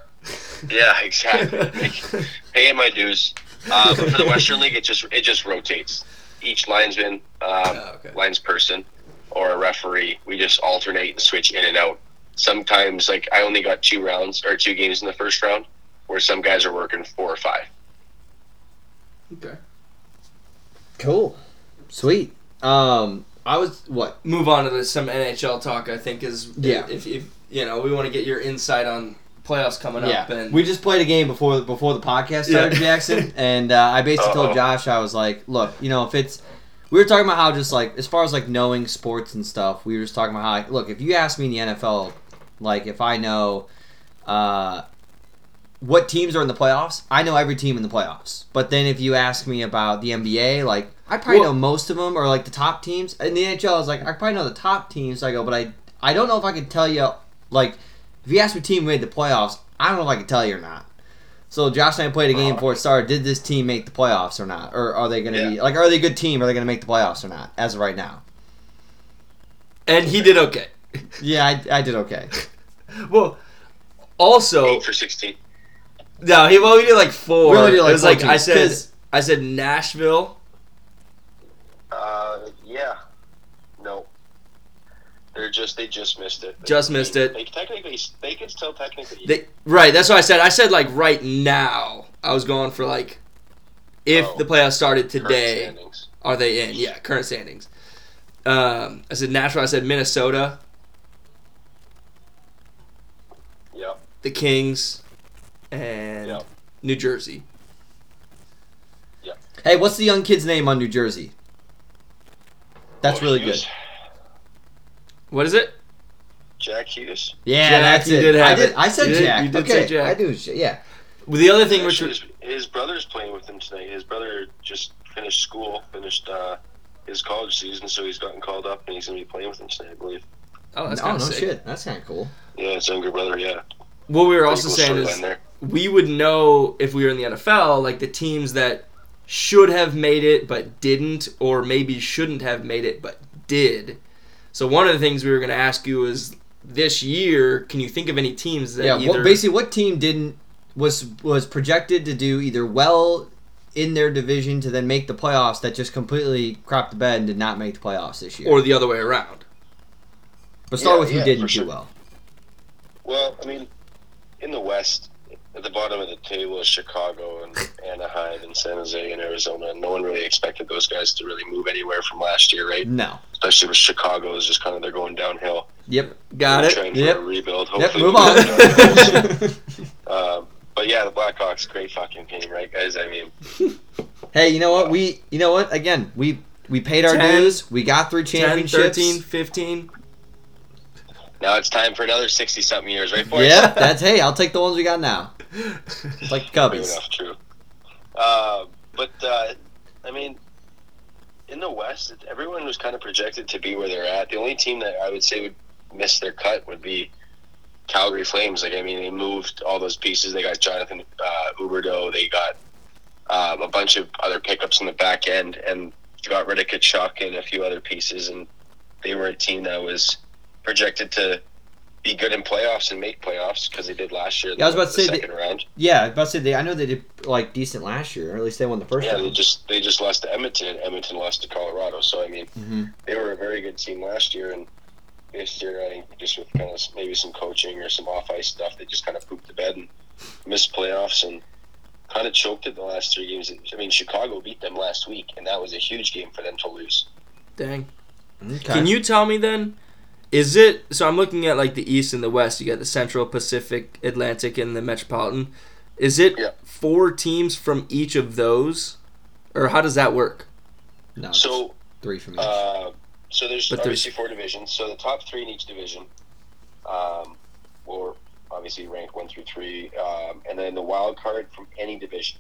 yeah, exactly. Like, paying my dues. Uh, but for the Western League, it just it just rotates. Each linesman, um, oh, okay. linesperson, or a referee, we just alternate and switch in and out. Sometimes, like, I only got two rounds or two games in the first round, where some guys are working four or five. Okay. Cool. Sweet. Um, I was what? Move on to the, some N H L talk. I think is yeah. If, if you know, we want to get your insight on playoffs coming yeah. up. And we just played a game before before the podcast started, yeah. Jackson, and uh, I basically Uh-oh. told Josh, I was like, look, you know, if it's. We were talking about how just, like, as far as, like, knowing sports and stuff, we were just talking about how, like, look, if you ask me in the N F L, like, if I know uh, what teams are in the playoffs, I know every team in the playoffs. But then if you ask me about the N B A, like, I probably well, know most of them or, like, the top teams. In the N H L, I was like, I probably know the top teams. So I go, but I I don't know if I can tell you, like, if you ask me team made the playoffs, I don't know if I can tell you or not. So Josh and I played a game before it started. Did this team make the playoffs or not? Or are they going to yeah. be like? Are they a good team? Are they going to make the playoffs or not? As of right now. And he did okay. Yeah, I, I did okay. Well, also eight for sixteen. No, he well, we did like four. We only did like it was like I said. Cause... I said Nashville. Uh, yeah. No. They're just they just missed it. They, just missed they, it. They technically they can still technically. They, right, that's what I said. I said like right now. I was going for like, if oh, the playoffs started today, are they in? Yeah, current standings. Um, I said Nashville. I said Minnesota. Yep. The Kings, and yep. New Jersey. Yep. Hey, what's the young kid's name on New Jersey? That's Boy, really good. What is it? Jack Hughes. Yeah, Jack, that's you it. Did have I did. It. I said you Jack. Did, you did okay. say Jack. I do. Yeah. Well, the other thing, yeah, which his, his brother's playing with him today. His brother just finished school, finished uh, his college season, so he's gotten called up, and he's going to be playing with him today, I believe. Oh, that's no, kind of no sick. Shit. That's kind of cool. Yeah, his younger brother. Yeah. What we were Pretty also cool saying is there. We would know if we were in the N F L, like the teams that should have made it but didn't, or maybe shouldn't have made it but did. So one of the things we were going to ask you is this year, can you think of any teams that yeah, either... Yeah, well, basically what team didn't was was projected to do either well in their division to then make the playoffs that just completely crapped the bed and did not make the playoffs this year? Or the other way around. But start yeah, with who yeah, didn't sure. do well. Well, I mean, in the West, at the bottom of the table is Chicago and Anaheim and San Jose and Arizona. No one really expected those guys to really move anywhere from last year, right? No. Especially with Chicago, is just kind of they're going downhill. Yep, got they're it. Trying yep. for a rebuild. Hopefully yep, move on. uh, but yeah, the Blackhawks, great fucking team, right, guys? I mean, hey, you know what? Uh, we, you know what? Again, we we paid our dues. We got through championships. ten, thirteen, fifteen Now it's time for another sixty-something years, right, boys? Yeah, that's hey. I'll take the ones we got now. It's like the Cubbies. Fair enough, true. Uh, but, uh, I mean, in the West, everyone was kind of projected to be where they're at. The only team that I would say would miss their cut would be Calgary Flames. Like, I mean, they moved all those pieces. They got Jonathan uh, Huberdeau. They got um, a bunch of other pickups in the back end and got rid of Kachuk and a few other pieces. And they were a team that was projected to be good in playoffs and make playoffs because they did last year. Yeah, I was about to say the second they, round. Yeah, I was about to say they. I know they did like decent last year, or at least they won the first. Yeah, round. they just they just lost to Edmonton, and Edmonton lost to Colorado. So I mean, mm-hmm. they were a very good team last year, and this year I think just with kind of maybe some coaching or some off ice stuff, they just kind of pooped the bed and missed playoffs and kind of choked it the last three games. I mean, Chicago beat them last week, and that was a huge game for them to lose. Dang. Okay. Can you tell me then? Is it so? I'm looking at like the East and the West. You got the Central, Pacific, Atlantic, and the Metropolitan. Is it yeah. four teams from each of those, or how does that work? No, so three from each. Uh, so there's but obviously there's... four divisions. So the top three in each division, um, will obviously rank one through three, um, and then the wild card from any division.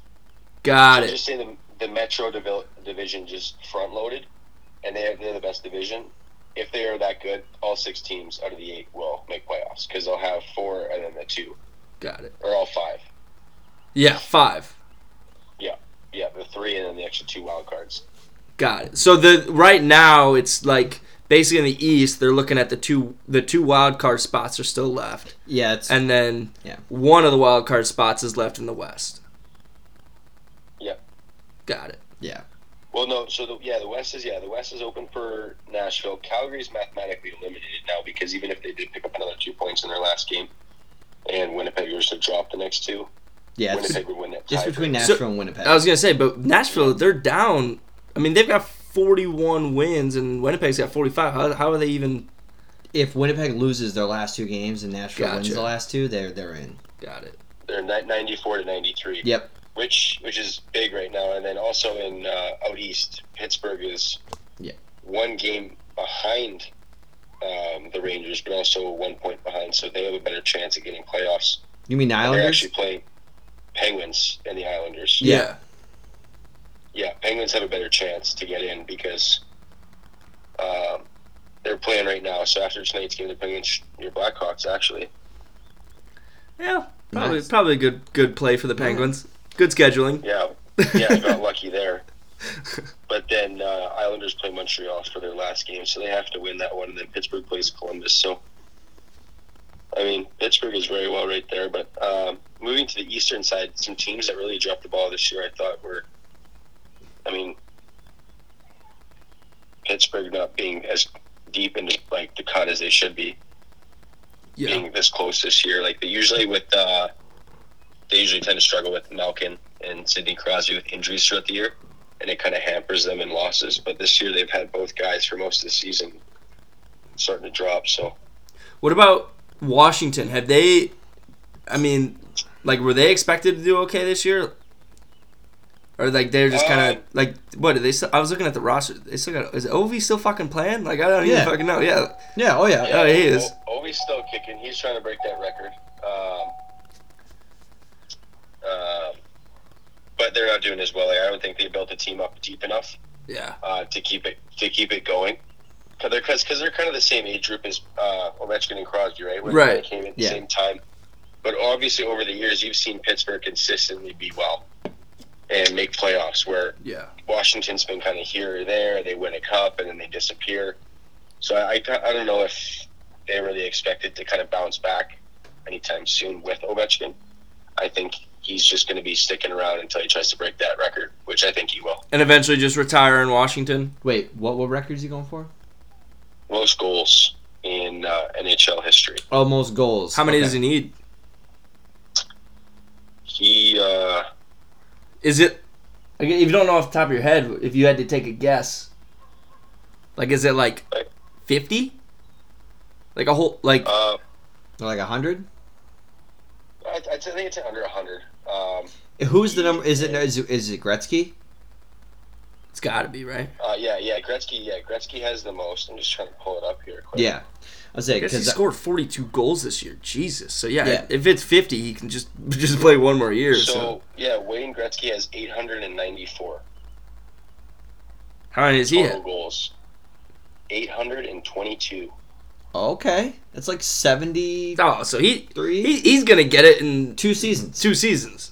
Got so it. I'm just saying the, the Metro dev- division just front loaded, and they're they're the best division. If they are that good, all six teams out of the eight will make playoffs because they'll have four and then the two. Got it. Or all five. Yeah, five. Yeah, yeah, the three and then the extra two wild cards. Got it. So the right now it's like basically in the East they're looking at the two the two wild card spots are still left. Yeah, it's, and then yeah. one of the wild card spots is left in the West. Yeah. Got it. Yeah. Well, no, so, the, yeah, the West is, yeah, the West is open for Nashville. Calgary's mathematically eliminated now because even if they did pick up another two points in their last game and Winnipeg was to drop the next two, yeah, Winnipeg would win that. Just between Nashville so, and Winnipeg. I was going to say, but Nashville, they're down. I mean, they've got forty-one wins and Winnipeg's got forty-five. How, how are they even? If Winnipeg loses their last two games and Nashville gotcha. wins the last two, they're they're in. Got it. They're ninety-four to ninety-three. Yep. Which which is big right now, and then also in uh, out east, Pittsburgh is yeah. one game behind um, the Rangers, but also one point behind, so they have a better chance of getting playoffs. You mean the Islanders? And they're actually playing Penguins and the Islanders. Yeah. Yeah, Penguins have a better chance to get in because um, they're playing right now. So after tonight's game, they're playing your Blackhawks actually. Yeah, probably nice. probably a good good play for the Penguins. Yeah. Good scheduling. Yeah, yeah, I got lucky there. But then uh, Islanders play Montreal for their last game, so they have to win that one, and then Pittsburgh plays Columbus. So, I mean, Pittsburgh is very well right there. But um, moving to the eastern side, some teams that really dropped the ball this year I thought were, I mean, Pittsburgh not being as deep into like the cut as they should be, yeah. being this close this year. Like, they usually with uh, – they usually tend to struggle with Malkin and Sidney Crosby with injuries throughout the year, and it kind of hampers them in losses. But this year they've had both guys for most of the season starting to drop. So, what about Washington? Have they, I mean, like, were they expected to do okay this year? Or, like, they're just kind of, uh, like, what, do they still, I was looking at the roster, they still got, is Ovi still fucking playing? Like, I don't yeah. even fucking know, yeah. Yeah, oh yeah. yeah oh, he is. O, Ovi's still kicking, he's trying to break that record. Um, uh, but they're not doing as well. Like, I don't think they built the team up deep enough. Yeah. Uh, to keep it, to keep it going. Because they're, cause, cause they're kind of the same age group as uh, Ovechkin and Crosby, right? When right. They came at the yeah. same time. But obviously over the years, you've seen Pittsburgh consistently be well. And make playoffs where yeah. Washington's been kind of here or there. They win a cup and then they disappear. So I, I, I don't know if they really expected to kind of bounce back anytime soon with Ovechkin. I think he's just going to be sticking around until he tries to break that record, which I think he will. And eventually just retire in Washington. Wait, what what record is he going for? Most goals in uh, N H L history. Oh, most goals. How many okay. does he need? He... uh Is it, if you don't know off the top of your head, if you had to take a guess, like, is it like fifty? Like a whole, like, uh, like one hundred? I, I think it's under one hundred. Um, Who's the number? Is it is it, is it Gretzky? It's got to be, right? Uh, yeah, yeah, Gretzky, yeah, Gretzky has the most. I'm just trying to pull it up here quick. Yeah. I was like, because he scored forty-two goals this year. Jesus. So, yeah, yeah, if it's fifty, he can just just play one more year. So, so. yeah, Wayne Gretzky has eight hundred ninety-four. How many is he at? Total goals. eight hundred twenty-two. Okay. That's like seventy. Oh, so he, he he's going to get it in two seasons. Two seasons.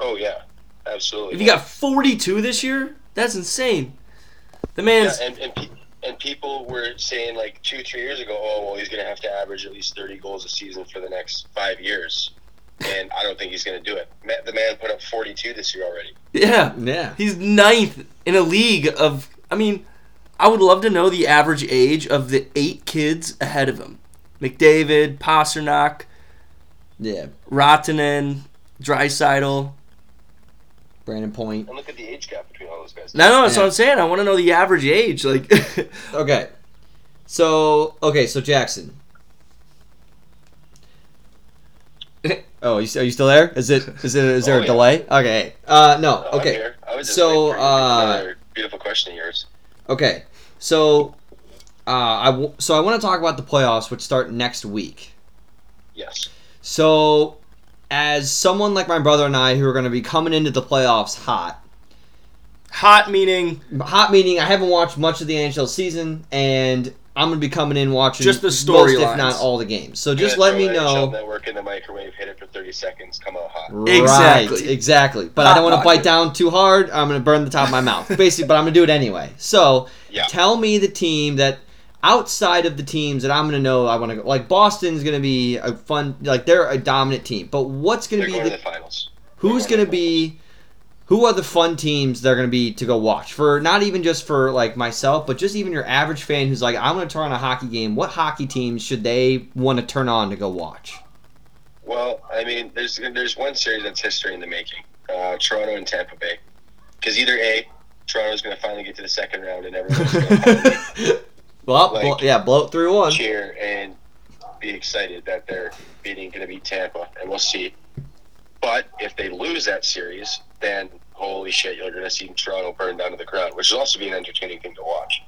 Oh, yeah. Absolutely. If yeah. you got forty-two this year, that's insane. The man's... Yeah, and, and pe- And people were saying, like, two, three years ago, oh, well, he's going to have to average at least thirty goals a season for the next five years. And I don't think he's going to do it. The man put up forty-two this year already. Yeah. Yeah. He's ninth in a league of, I mean, I would love to know the average age of the eight kids ahead of him. McDavid, Pasternak, yeah, Rantanen, Draisaitl, Brandon Point. And look at the age gap between all those guys. No, no, that's yeah. what I'm saying. I want to know the average age. Like, okay, so okay, so Jackson. Oh, you, are you still there? Is it is it is there oh, a yeah. delay? Okay, uh, no. no okay, I'm here. I was just so uh, beautiful question of yours. Okay, so uh, I w- so I want to talk about the playoffs, which start next week. Yes. So. As someone like my brother and I who are going to be coming into the playoffs hot. Hot meaning? Hot meaning I haven't watched much of the N H L season, and I'm going to be coming in watching just the storylines, if not all the games. So just let me know. N H L Network in the microwave, hit it for thirty seconds, come out hot. Right, exactly. exactly. But hot, I don't want to bite down too hard. I'm going to burn the top of my mouth, basically, but I'm going to do it anyway. So yeah. tell me the team that... Outside of the teams that I'm going to know, I want to go. Like, Boston's going to be a fun, like, they're a dominant team. But what's going to be going the, to the finals? Who's going to be, who are the fun teams they're going to be to go watch? For not even just for, like, myself, but just even your average fan who's like, I'm going to turn on a hockey game. What hockey teams should they want to turn on to go watch? Well, I mean, there's there's one series that's history in the making, uh, Toronto and Tampa Bay. Because either A, Toronto's going to finally get to the second round and everyone's going to Well, like, blow, yeah, blow it through one. Cheer and be excited that they're beating, going to beat Tampa, and we'll see. But if they lose that series, then holy shit, you're going to see Toronto burn down to the ground, which will also be an entertaining thing to watch.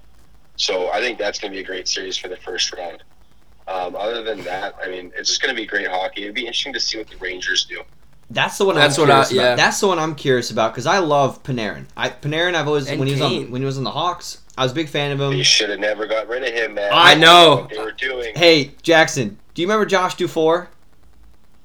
So I think that's going to be a great series for the first round. Um, other than that, I mean, it's just going to be great hockey. It'd be interesting to see what the Rangers do. That's the one. That's I'm what curious I, yeah. about. That's the one I'm curious about because I love Panarin. I, Panarin, I've always and when Kane. he was on when he was on the Hawks, I was a big fan of him. You should have never got rid of him, man. I, I know. What they were doing. Hey, Jackson, do you remember Josh Dufour?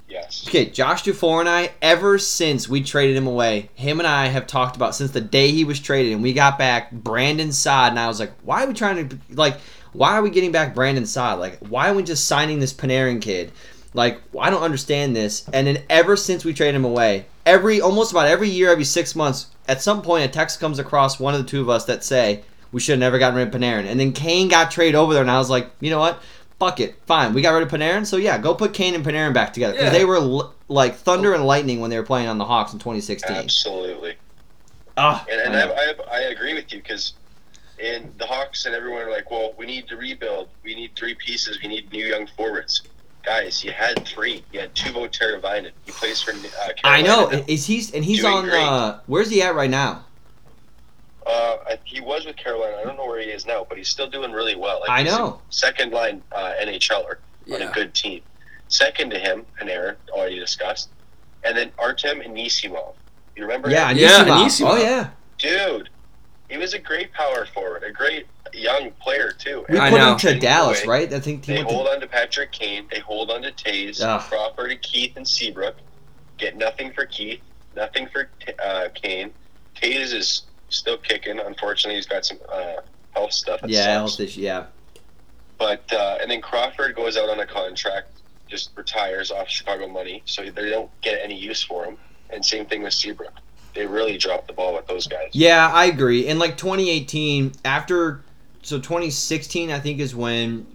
Yes. Okay, Josh Dufour and I, ever since we traded him away, him and I have talked about since the day he was traded, and we got back Brandon Saad, and I was like, why are we trying to like, why are we getting back Brandon Saad? Like, why are we just signing this Panarin kid? Like, I don't understand this. And then ever since we traded him away, every almost about every year, every six months, at some point a text comes across one of the two of us that say, we should have never gotten rid of Panarin. And then Kane got traded over there, and I was like, you know what? Fuck it. Fine. We got rid of Panarin, so yeah, go put Kane and Panarin back together. Because yeah. they were l- like thunder and lightning when they were playing on the Hawks in twenty sixteen. Absolutely. Ah, and and I, I, I, I agree with you because the Hawks and everyone are like, well, we need to rebuild. We need three pieces. We need new young forwards. guys. You had three. You had Tuvo Teravainen. He plays for uh, Carolina. I know. Now. Is he's and he's Doing on. Uh, where's he at right now? Uh, he was with Carolina. I don't know where he is now, but he's still doing really well. Like, I know. Second line uh, NHLer yeah. on a good team. Second to him, Panarin, already discussed, and then Artem Anisimov. You remember? Yeah, him? yeah, Anisimov. Oh yeah, dude, he was a great power forward, a great young player too. We and put him to Dallas, away. right? I think they hold to... on to Patrick Kane. They hold on to Taze, Crawford, to Keith, and Seabrook. Get nothing for Keith, nothing for uh, Kane. Taze is still kicking. Unfortunately, he's got some uh, health stuff. That yeah, health issue. Yeah. But uh, and then Crawford goes out on a contract, just retires off Chicago money, so they don't get any use for him. And same thing with Seabrook. They really dropped the ball with those guys. Yeah, I agree. And like twenty eighteen, after so twenty sixteen, I think is when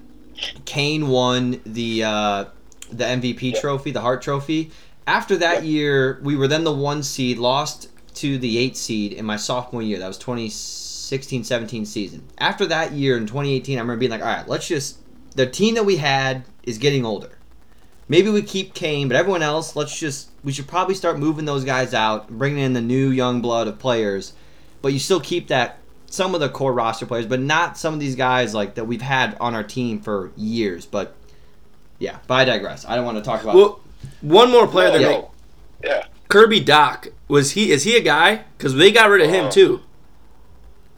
Kane won the uh, the M V P yeah. trophy, the Hart Trophy. After that yeah. year, we were then the one seed, lost to the eight seed in my sophomore year. That was twenty sixteen seventeen season. After that year in twenty eighteen, I remember being like, all right, let's just the team that we had is getting older. Maybe we keep Kane, but everyone else, let's just, we should probably start moving those guys out, bringing in the new young blood of players. But you still keep that, some of the core roster players, but not some of these guys like that we've had on our team for years. But, yeah, but I digress. I don't want to talk about Well, one more player that no, yeah. yeah. Kirby Doc, was he, is he a guy? Because they got rid of him, um, too.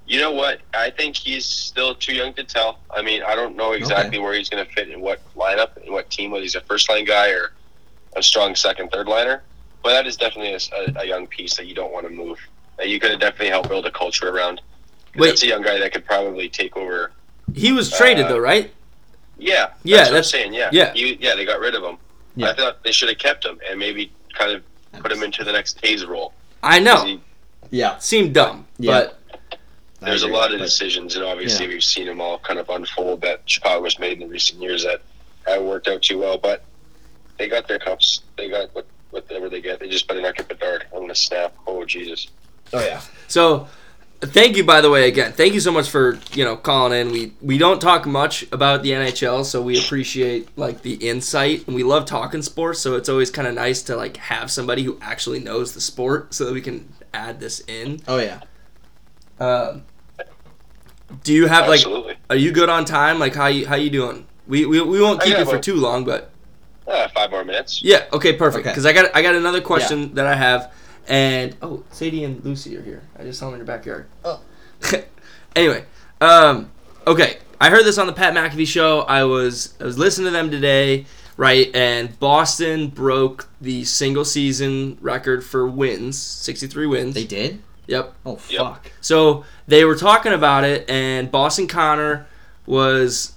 You know what? I think he's still too young to tell. I mean, I don't know exactly okay. where he's going to fit in what lineup and what team, whether he's a first-line guy or a strong second, third-liner. But that is definitely a, a young piece that you don't want to move. That you could definitely help build a culture around. Wait, that's a young guy that could probably take over. He was uh, traded, though, right? Yeah. That's yeah, what that's, I'm saying, yeah. Yeah. You, yeah, they got rid of him. Yeah. I thought they should have kept him and maybe kind of put him into the next Taze role. I know. He, yeah. Seemed dumb, yeah. but... There's a lot of decisions, and obviously yeah. we've seen them all kind of unfold that Chicago's made in recent years that haven't worked out too well. But they got their cups. They got what, whatever they get. They just better not get Bedard. I'm gonna snap. Oh Jesus! Oh yeah. So, thank you by the way again. Thank you so much for you know calling in. We we don't talk much about the N H L, so we appreciate like the insight, and we love talking sports. So it's always kind of nice to like have somebody who actually knows the sport, so that we can add this in. Oh yeah. Um. Do you have like? Absolutely. Are you good on time? Like how you how you doing? We we, we won't keep you for too long, but uh, five more minutes. Yeah. Okay. Perfect. Because okay. I got I got another question yeah. that I have, and oh, Sadie and Lucy are here. I just saw them in your backyard. Oh. Anyway, um, okay. I heard this on the Pat McAfee show. I was I was listening to them today, right? And Boston broke the single season record for wins, sixty-three wins. They did. Yep. Oh, fuck. Yep. So they were talking about it, and Boston Connor was,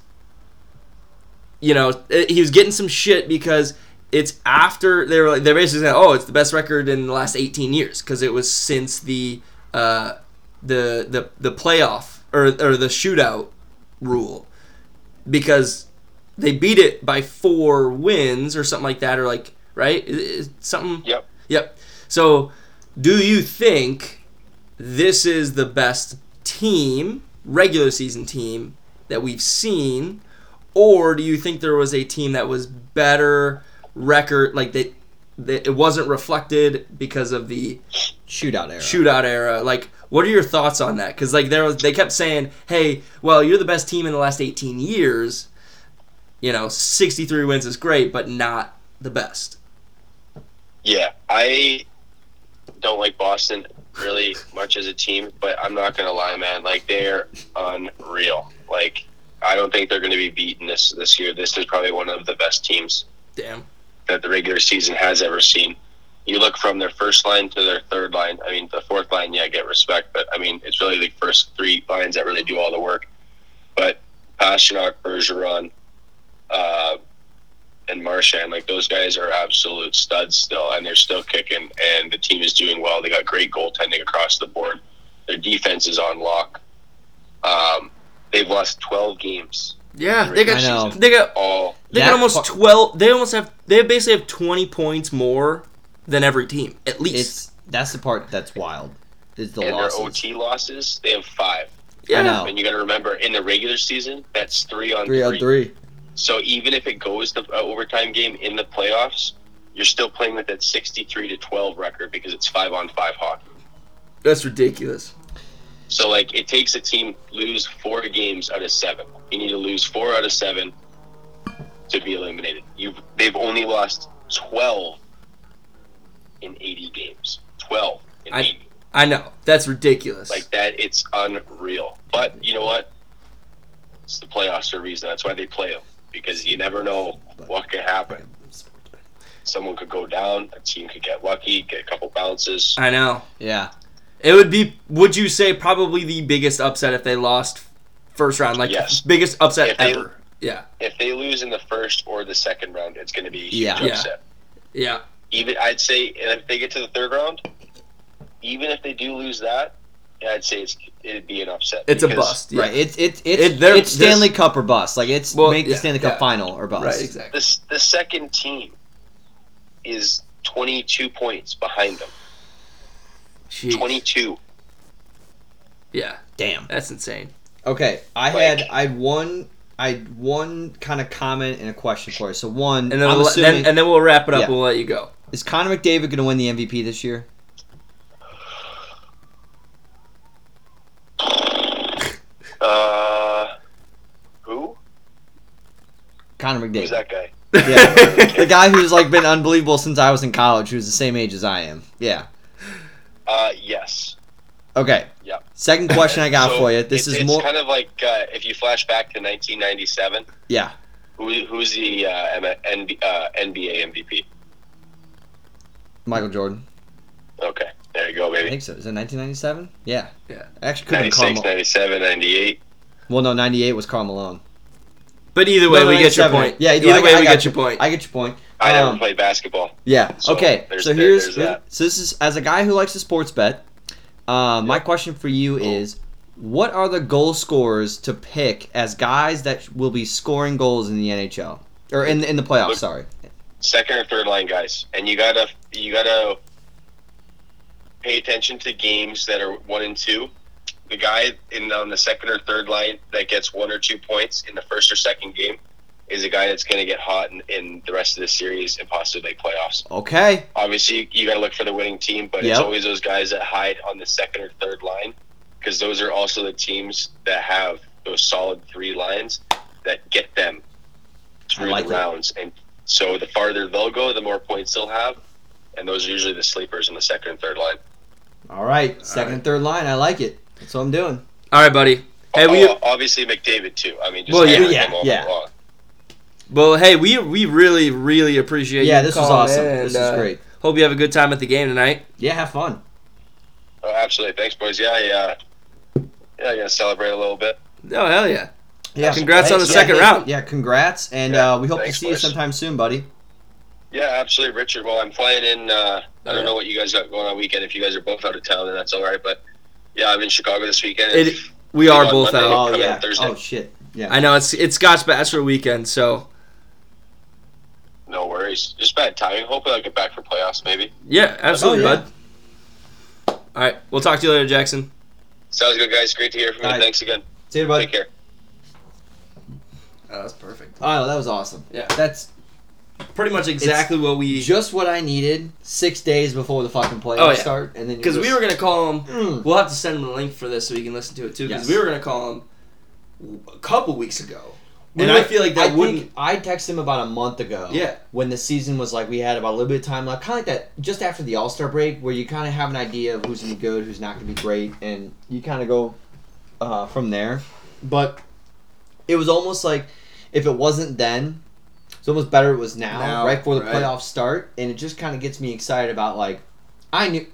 you know, he was getting some shit because it's after they were like, they're basically saying, oh, it's the best record in the last eighteen years because it was since the uh, the the the playoff or or the shootout rule because they beat it by four wins or something like that or like right it's something. Yep. Yep. So do you think this is the best team, regular season team, that we've seen? Or do you think there was a team that was better record, like that, that it wasn't reflected because of the shootout era? Shootout era. Like, what are your thoughts on that? Because like there was, they kept saying, hey, well, you're the best team in the last eighteen years. You know, sixty-three wins is great, but not the best. Yeah, I don't like Boston really much as a team, but I'm not gonna lie, man, like they're unreal. Like I don't think they're gonna be beaten this this year. This is probably one of the best teams damn that the regular season has ever seen. You look from their first line to their third line. I mean the fourth line, yeah, get respect, but I mean it's really the first three lines that really do all the work. But Pasternak, Bergeron, uh and Marchand, like those guys are absolute studs still, and they're still kicking, and the team is doing well. They got great goaltending across the board. Their defense is on lock. Um, they've lost twelve games. Yeah, they got, I know. they got all. They got almost twelve. They almost have. They basically have twenty points more than every team, at least. It's, that's the part that's wild. Is the and losses. Their O T losses, they have five. Yeah, I know. And you got to remember, in the regular season, that's three on three. Three on three. So even if it goes to an overtime game in the playoffs, you're still playing with that sixty-three to twelve record because it's five on five hockey. That's ridiculous. So, like, it takes a team lose four games out of seven. You need to lose four out of seven to be eliminated. You've They've only lost twelve in eighty games. twelve in I, eighty. I know. That's ridiculous. Like, that, it's unreal. But, you know what? It's the playoffs for a reason. That's why they play them. Because you never know what could happen. Someone could go down. A team could get lucky, get a couple bounces. I know. Yeah. It would be, would you say, probably the biggest upset if they lost first round? Like, yes. Biggest upset if they, ever. Yeah. If they lose in the first or the second round, it's going to be a huge yeah. upset. Yeah. Even I'd say, and if they get to the third round, even if they do lose that, I'd say it's, it'd be an upset. It's a bust. Yeah. Right. It's it's it's, it, it's Stanley Cup or bust. Like, it's well, make yeah, the Stanley yeah. Cup final or bust. Right. Exactly. The, the second team is twenty-two points behind them. Jeez. twenty-two. Yeah. Damn. That's insane. Okay. I like, had I had one I had one kind of comment and a question for you. So one, and then, I'm we'll, assuming, then, and then we'll wrap it up. Yeah. We'll let you go. Is Connor McDavid going to win the M V P this year? Uh, who? Connor McDavid. Who's that guy? Yeah, the guy who's like been unbelievable since I was in college, who's the same age as I am. Yeah. Uh, yes. Okay. Yeah. Second question I got so for you. This it, is it's more kind of like uh, if you flash back to nineteen ninety-seven. Yeah. Who who's the uh, N B A, uh, N B A M V P? Michael Jordan. Okay. There you go, baby. I think so. Is it nineteen ninety-seven? Yeah. Yeah. I actually couldn't call him. ninety-six, ninety-seven, ninety-eight. Well, no, ninety-eight was Karl Malone. But either way, no, we get your point. Yeah, either, either way, I, I we get your point. I get your point. I never um, played basketball. Yeah. So okay. So here's there, so this is as a guy who likes to sports bet. Uh, yep. My question for you cool. is, what are the goal scorers to pick as guys that will be scoring goals in the N H L or in the, in the playoffs? Look, sorry. Second or third line guys, and you gotta you gotta pay attention to games that are one and two. The guy in on the second or third line that gets one or two points in the first or second game is a guy that's going to get hot in, in the rest of the series and possibly playoffs. Okay. Obviously, you got to look for the winning team, but yep. it's always those guys that hide on the second or third line because those are also the teams that have those solid three lines that get them through like the that. rounds. And so the farther they'll go, the more points they'll have, and those are usually the sleepers in the second and third line. All right, second All right. and third line. I like it. That's what I'm doing. All right, buddy. Hey, oh, we obviously McDavid too. I mean, just well, yeah, yeah, him all yeah. Long. Well, hey, we we really, really appreciate yeah, you. Yeah, this was awesome. And, this was uh, great. Hope you have a good time at the game tonight. Yeah, have fun. Oh, absolutely. Thanks, boys. Yeah, yeah, yeah. I'm gonna celebrate a little bit. Oh, hell yeah! Yeah, congrats hey, on the yeah, second hey, round. Yeah, congrats, and yeah, uh, we hope thanks, to see boys. you sometime soon, buddy. Yeah, absolutely, Richard. Well, I'm flying in. Uh, I don't yeah. know what you guys got going on weekend. If you guys are both out of town, then that's all right, but. Yeah, I'm in Chicago this weekend. It, we are both Monday, out. Oh, yeah. Oh, shit. Yeah. I know. It's it's Scott's Bachelor weekend, so. No worries. Just bad timing. Hopefully I'll get back for playoffs, maybe. Yeah, absolutely, oh, yeah. bud. All right. We'll talk to you later, Jackson. Sounds good, guys. Great to hear from you. Right. Thanks again. See you, buddy. Take care. Oh, that was perfect. Oh, that was awesome. Yeah. That's pretty much exactly it's what we... Just what I needed six days before the fucking playoffs oh, yeah. start. And then Because we were going to call him... Mm. We'll have to send him a link for this so he can listen to it too. Because yes. we were going to call him a couple weeks ago. And we were, I feel like that I wouldn't... I texted him about a month ago. Yeah. When the season was like... We had about a little bit of time left. Kind of like that just after the All-Star break where you kind of have an idea of who's going to be good, who's not going to be great. And you kind of go uh, from there. But it was almost like if it wasn't then... It's almost better it was now, now right before the right. playoffs start, and it just kind of gets me excited about, like, I knew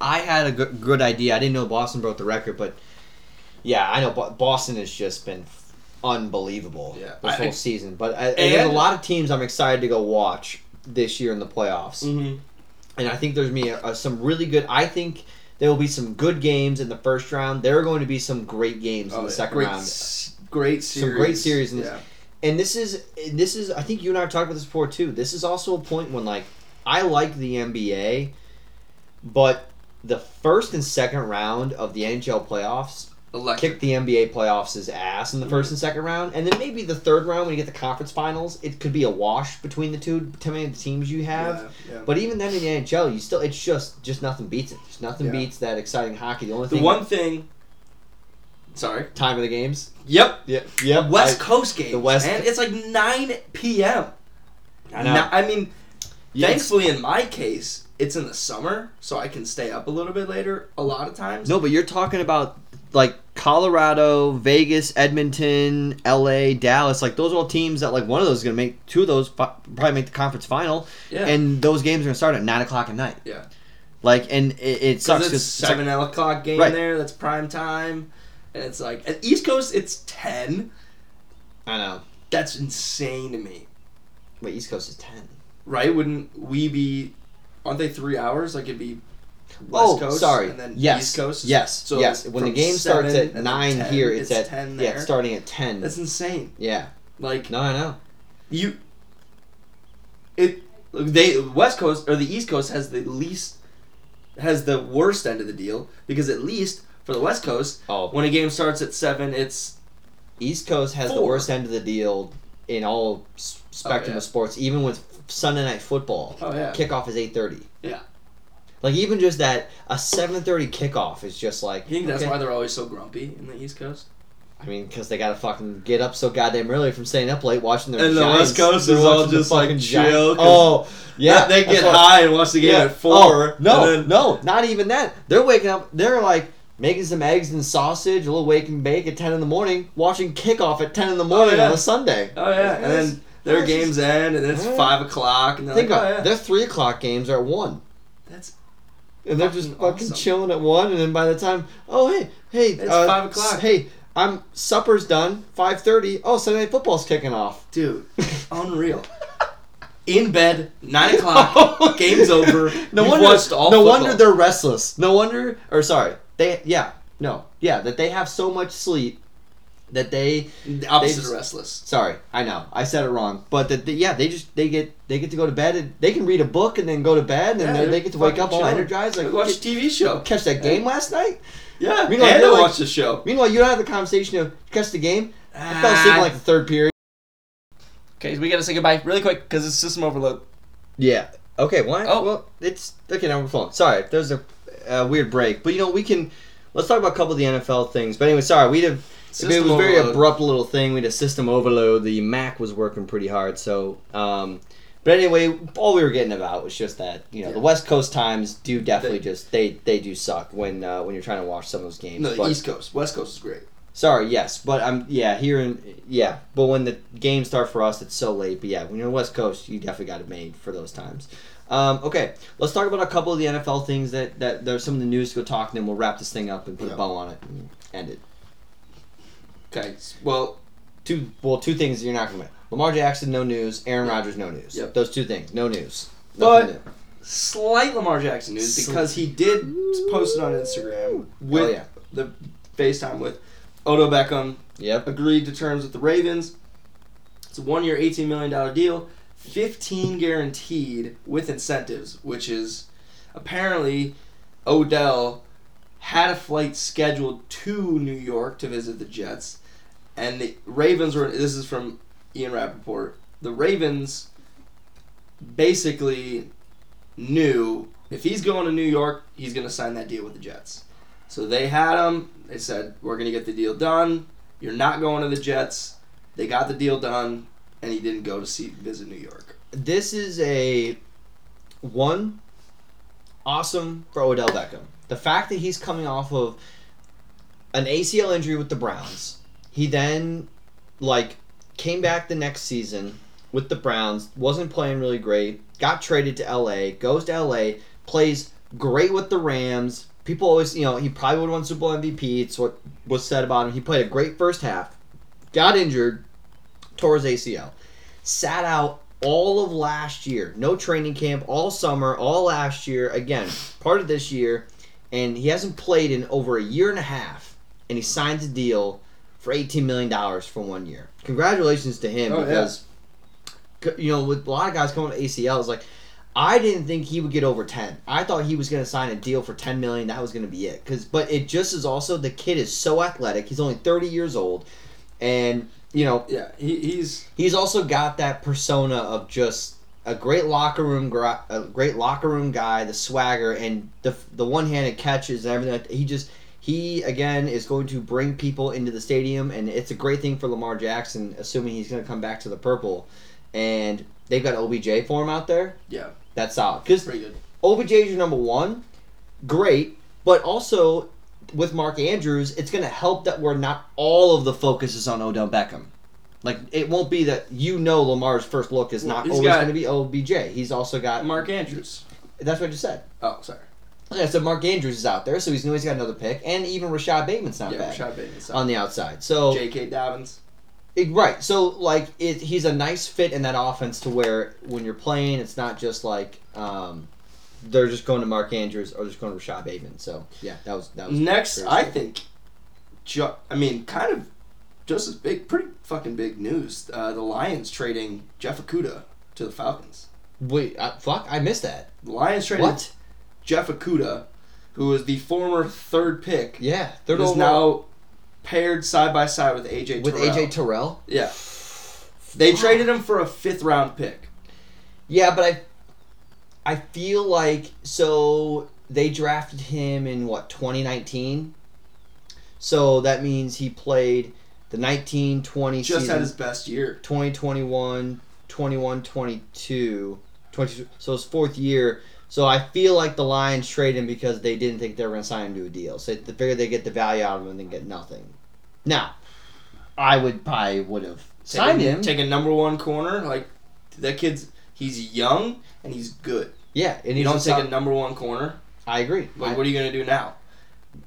I had a good, good idea. I didn't know Boston broke the record, but, yeah, I know Boston has just been unbelievable yeah. this I, whole season. But I, there's a lot of teams I'm excited to go watch this year in the playoffs. Mm-hmm. And I think there's me a, a, some really good – I think there will be some good games in the first round. There are going to be some great games oh, in the yeah. second great, round. Great series. Some great series in this yeah. – And this is, this is. I think you and I have talked about this before, too. This is also a point when, like, I like the N B A, but the first and second round of the N H L playoffs Electric. Kick the N B A playoffs' ass in the first and second round, and then maybe the third round when you get the conference finals, it could be a wash between the two, depending on the teams you have. Yeah, yeah. But even then in the N H L, you still it's just just nothing beats it. Just nothing yeah. beats that exciting hockey. The only the thing one thing. Sorry. Time of the games. Yep. Yep. Yep. The West I, Coast games. The West. And it's like nine p.m. I know. No, I mean, yeah, thankfully in my case, it's in the summer, so I can stay up a little bit later. A lot of times. No, but you're talking about. Like Colorado, Vegas, Edmonton, L A, Dallas, like those are all teams that like one of those is going to make, two of those probably make the conference final, yeah. and those games are going to start at nine o'clock at night. Yeah. Like, and it, it sucks. Because it's a seven o'clock like, game right. there, that's prime time, and it's like, at East Coast, it's ten. I know. That's insane to me. Wait, East Coast is ten. Right? Wouldn't we be, aren't they three hours? Like, it'd be... West oh, Coast, sorry. And then yes. East Coast. Yes. So yes. When the game starts at nine ten, here, it's, it's at ten there. Yeah, it's starting at ten. That's insane. Yeah. Like no, I know. You. It they West Coast or the East Coast has the least has the worst end of the deal because at least for the West Coast, oh. when a game starts at seven, it's East Coast has four. The worst end of the deal in all spectrum oh, yeah. of sports. Even with Sunday night football, oh yeah, kickoff is eight thirty. Yeah. Like, even just that, a seven thirty kickoff is just like... You think that's okay. why they're always so grumpy in the East Coast? I mean, because they gotta fucking get up so goddamn early from staying up late watching their and Giants. And the West Coast is all just, like, chill. Oh, yeah. They get high and watch the game yeah. at four. Oh, no, then, no, not even that. They're waking up, they're, like, making some eggs and sausage, a little wake and bake at ten in the morning, watching kickoff at ten in the morning oh, yeah. on a Sunday. Oh, yeah, and, and then their games just, end, and then it's yeah. five o'clock, and they're Think like, oh, yeah. Their three o'clock games are at one. That's And they're fucking just fucking awesome. Chilling at one, and then by the time, oh hey, hey, it's uh, five o'clock. Hey, I'm supper's done. Five thirty. Oh, Sunday night football's kicking off, dude. Unreal. In bed, nine o'clock. Game's over. No You've wonder. Watched all no football. Wonder they're restless. No wonder, or sorry, they yeah no yeah that they have so much sleep that they the opposite they just, of restless. Sorry, I know I said it wrong, but that they, yeah they just they get. They get to go to bed, and they can read a book and then go to bed, and yeah, then they get to wake up all energized. Like watch a T V show. Catch that game yeah. last night? Yeah, meanwhile, and I like, watched the show. Meanwhile, you don't have the conversation of, catch the game? Ah. I fell asleep in like the third period. Okay, we got to say goodbye really quick, because it's system overload. Yeah. Okay, why? Oh. Well, it's... Okay, now we're falling. Sorry, there's a uh, weird break. But, you know, we can... Let's talk about a couple of the N F L things. But anyway, sorry, we'd have... System it was a very abrupt little thing. We had a system overload. The Mac was working pretty hard, so... um But anyway, all we were getting about was just that, you know, yeah. the West Coast times do definitely they, just, they they do suck when uh, when you're trying to watch some of those games. No, the but, East Coast. West Coast is great. Sorry, yes, but I'm, yeah, here in, yeah, but when the games start for us, it's so late. But yeah, when you're on the West Coast, you definitely got it made for those times. Um, okay, let's talk about a couple of the N F L things that, that there's some of the news to go talk, and then we'll wrap this thing up and put yeah. a bow on it and end it. Okay, well, two, well, two things you're not going to win. Lamar Jackson, no news. Aaron yep. Rodgers, no news. Yep. Those two things, no news. Nothing but new. Slight Lamar Jackson news Sl- because he did post it on Instagram with oh, yeah. the FaceTime with Odell Beckham. Yep. Agreed to terms with the Ravens. It's a one-year, eighteen million dollars deal, fifteen guaranteed with incentives, which is apparently Odell had a flight scheduled to New York to visit the Jets, and the Ravens were. This is from Ian Rappaport, the Ravens basically knew if he's going to New York, he's going to sign that deal with the Jets. So they had him. They said, we're going to get the deal done. You're not going to the Jets. They got the deal done, and he didn't go to see visit New York. This is a, one, awesome for Odell Beckham. The fact that he's coming off of an A C L injury with the Browns, he then, like... came back the next season with the Browns, wasn't playing really great, got traded to L A, goes to L A, plays great with the Rams. People always, you know, he probably would have won Super Bowl M V P. It's what was said about him. He played a great first half, got injured, tore his A C L. Sat out all of last year. No training camp, all summer, all last year. Again, part of this year. And he hasn't played in over a year and a half. And he signs a deal for eighteen million dollars for one year. Congratulations to him oh, because, yeah. you know, with a lot of guys coming to A C L, it's like, I didn't think he would get over ten. I thought he was going to sign a deal for ten million dollars. That was going to be it. Cause, but it just is also, the kid is so athletic. He's only thirty years old. And, you know, yeah, he, he's he's also got that persona of just a great locker room a great locker room guy, the swagger, and the the one-handed catches and everything. He just, he, again, is going to bring people into the stadium, and it's a great thing for Lamar Jackson, assuming he's going to come back to the Purple. And they've got O B J for him out there. Yeah. That's solid. Because O B J is your number one. Great. But also, with Mark Andrews, it's going to help that we're not all of the focus is on Odell Beckham. Like, it won't be that, you know, Lamar's first look is not he's always going to be O B J. He's also got Mark Andrews. That's what I just said. Oh, sorry. Yeah, so Mark Andrews is out there, so he's he's got another pick. And even Rashad Bateman's not yeah, bad. Rashad Bateman's on the outside. So J K. Dobbins. It, right, so like it, he's a nice fit in that offense to where when you're playing, it's not just like um, they're just going to Mark Andrews or just going to Rashad Bateman. So yeah, that was that was next. I think, ju- I mean, kind of just as big, pretty fucking big news. Uh, the Lions trading Jeff Okudah to the Falcons. Wait, I, fuck, I missed that. The Lions trading what? Jeff Okudah, who is the former third pick. Yeah, third overall. Is now paired side by side with A J. With Terrell. A J. Terrell? Yeah. They traded him for a fifth round pick. Yeah, but I I feel like, so they drafted him in what, twenty nineteen? So that means he played the nineteen twenty season. Just had his best year. twenty twenty-one, twenty-one twenty-two. twenty-two, so his fourth year. So I feel like the Lions traded him because they didn't think they were going to sign him to a deal. So they figured they get the value out of him and then get nothing. Now, I would probably would have signed him. Take a number one corner. Like, that kid's, he's young and he's good. Yeah. And you don't take a number one corner. I agree. Like, I, what are you going to do now?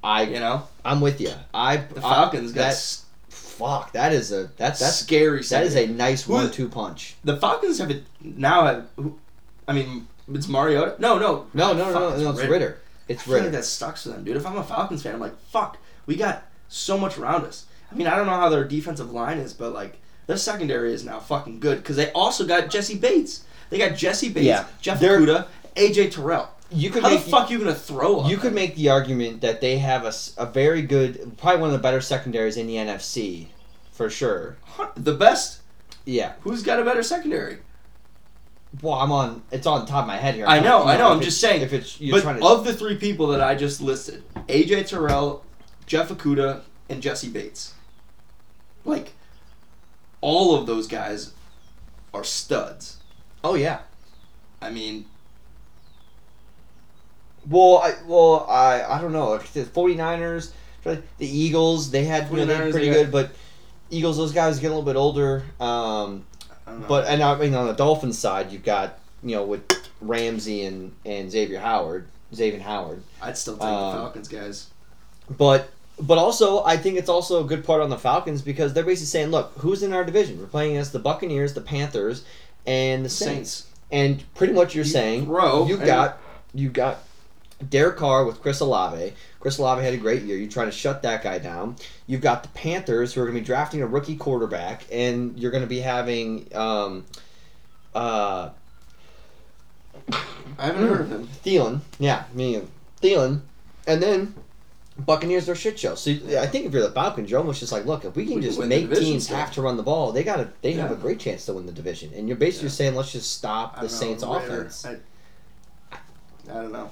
I, you know, I'm with you. I the Falcons I, got. That, fuck, that is a that's that's scary. That segment. Is a nice Who, one-two punch. The Falcons have a, now have, I mean. It's Mariota? No, no. No, no, no, no, no, it's Ritter. Ritter. It's Ritter. I feel like that sucks for them, dude. If I'm a Falcons fan, I'm like, fuck, we got so much around us. I mean, I don't know how their defensive line is, but, like, their secondary is now fucking good because they also got Jesse Bates. They got Jesse Bates, yeah. Jeff Okudah, A J. Terrell. You could how make, the fuck are you going to throw on You could them? Make the argument that they have a, a very good, probably one of the better secondaries in the N F C, for sure. The best? Yeah. Who's got a better secondary? Well, I'm on. It's on the top of my head here. I know, I know. I know I'm just saying. If it's, you're but trying to, of the three people that I just listed, A J. Terrell, Jeff Okudah, and Jesse Bates, like, all of those guys are studs. Oh yeah. I mean. Well, I well I I don't know. The 49ers, the Eagles, they had you know, they were pretty good, but Eagles, those guys get a little bit older. Um, But and I mean on the Dolphins side, you've got you know with Ramsey and, and Xavier Howard, Xavier Howard. I'd still take um, the Falcons guys. But but also I think it's also a good part on the Falcons because they're basically saying, look, who's in our division? We're playing against the Buccaneers, the Panthers, and the Saints. Saints. And pretty much you're you saying you got you got Derek Carr with Chris Olave. Chris Olave had a great year. You're trying to shut that guy down. You've got the Panthers who are going to be drafting a rookie quarterback, and you're going to be having. Um, uh, I haven't heard of him. Thielen, yeah, me and Thielen, and then Buccaneers are a shit show. So yeah, I think if you're the Falcons, you're almost just like, look, if we can we just can make teams still. Have to run the ball, they got to they yeah. have a great chance to win the division. And you're basically yeah. saying, let's just stop the Saints' know, offense. I, I don't know.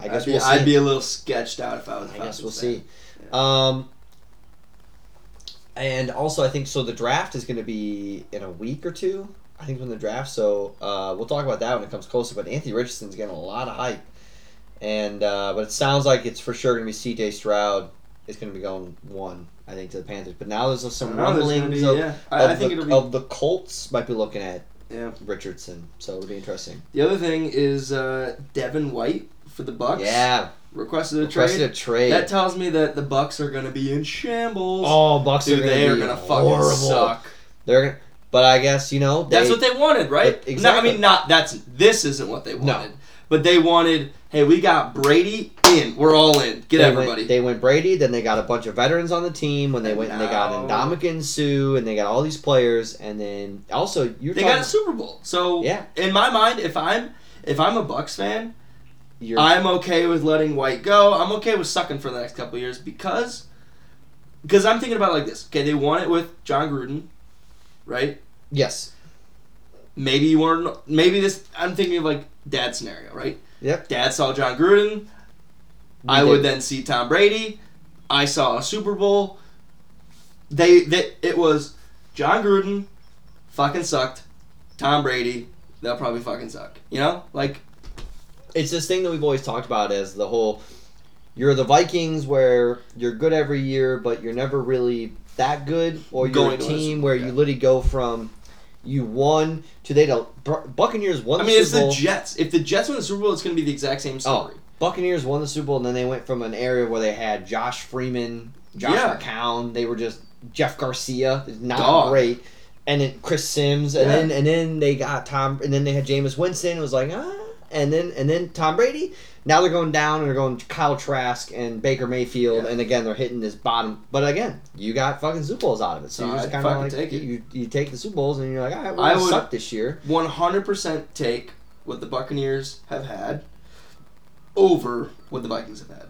I guess I'd be, we'll see. I'd be a little sketched out if I was. I guess we'll fan. See. Yeah. Um, and also, I think so. The draft is going to be in a week or two. I think when the draft. So uh, we'll talk about that when it comes closer. But Anthony Richardson's getting a lot of hype, and uh, but it sounds like it's for sure going to be C J. Stroud is going to be going one. I think to the Panthers. But now there's some rumblings be, of, yeah. I, of, I think the, be... of the Colts might be looking at yeah. Richardson. So it'll be interesting. The other thing is uh, Devin White. For the Bucks, yeah, requested a requested trade. A trade. That tells me that the Bucks are going to be in shambles. Oh, Bucks Dude, are going to be gonna horrible. Suck. They're, but I guess you know they, that's what they wanted, right? Exactly. No, I mean, not that's this isn't what they wanted, no. But they wanted. Hey, we got Brady in. We're all in. Get they everybody. Went, they went Brady. Then they got a bunch of veterans on the team. When they and went, now, and they got Ndamukong Suh, and they got all these players, and then also you. They got a Super Bowl. So yeah. in my mind, if I'm. if I'm a Bucks fan, You're... I'm okay with letting White go. I'm okay with sucking for the next couple of years because because I'm thinking about it like this. Okay, they won it with John Gruden, right? Yes. Maybe you weren't. Maybe this. I'm thinking of like Dad's scenario, right? Yep. Dad saw John Gruden. We I did. would then see Tom Brady. I saw a Super Bowl. They, they it was John Gruden, fucking sucked. Tom Brady, they'll probably fucking suck. You know, like. It's this thing that we've always talked about as the whole, you're the Vikings where you're good every year, but you're never really that good. Or you're going a team where yeah. you literally go from you won to they don't. Buccaneers won the Super Bowl. I mean, it's the Jets. If the Jets win the Super Bowl, it's going to be the exact same story. Oh, Buccaneers won the Super Bowl, and then they went from an area where they had Josh Freeman, Josh yeah. McCown. They were just Jeff Garcia. Not Dog. great. And then Chris Sims. And, yeah. then, and then they got Tom. And then they had Jameis Winston. It was like, ah. And then and then Tom Brady. Now they're going down and they're going Kyle Trask and Baker Mayfield, yeah. and again they're hitting this bottom. But again, you got fucking Super Bowls out of it, so you just kind of like take it. You, you take the Super Bowls and you're like, all right, we're I gonna suck this year. One hundred percent take what the Buccaneers have had over what the Vikings have had.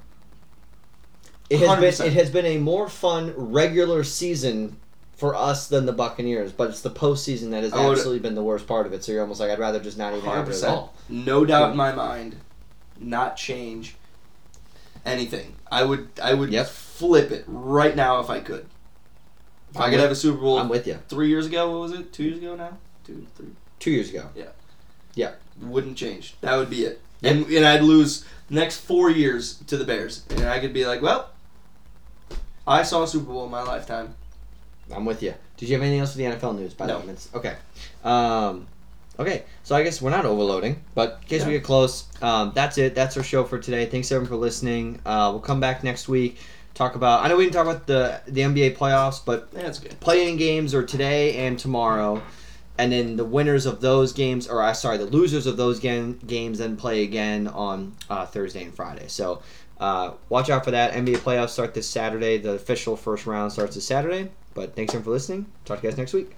It has one hundred percent been it has been a more fun regular season for us than the Buccaneers, but it's the postseason that has absolutely been the worst part of it, so you're almost like, I'd rather just not even have it at all. No doubt in my mind, not change anything. I would I would yep. flip it right now if I could. If I'm I could with, have a Super Bowl I'm with you. three years ago, what was it? Two years ago now? Two, three? Two years ago. Yeah. Yeah. Wouldn't change. That would be it. Yep. And, and I'd lose the next four years to the Bears, and I could be like, well, I saw a Super Bowl in my lifetime. I'm with you. Did you have anything else for the N F L news? By no. the way, okay, um, okay. So I guess we're not overloading, but in case yeah. we get close, um, that's it. That's our show for today. Thanks everyone for listening. Uh, we'll come back next week. Talk about. I know we didn't talk about the the N B A playoffs, but yeah, that's good. Play-in games are today and tomorrow, and then the winners of those games, or I sorry, the losers of those game, games then play again on uh, Thursday and Friday. So uh, watch out for that. N B A playoffs start this Saturday. The official first round starts this Saturday. But thanks everyone for listening. Talk to you guys next week.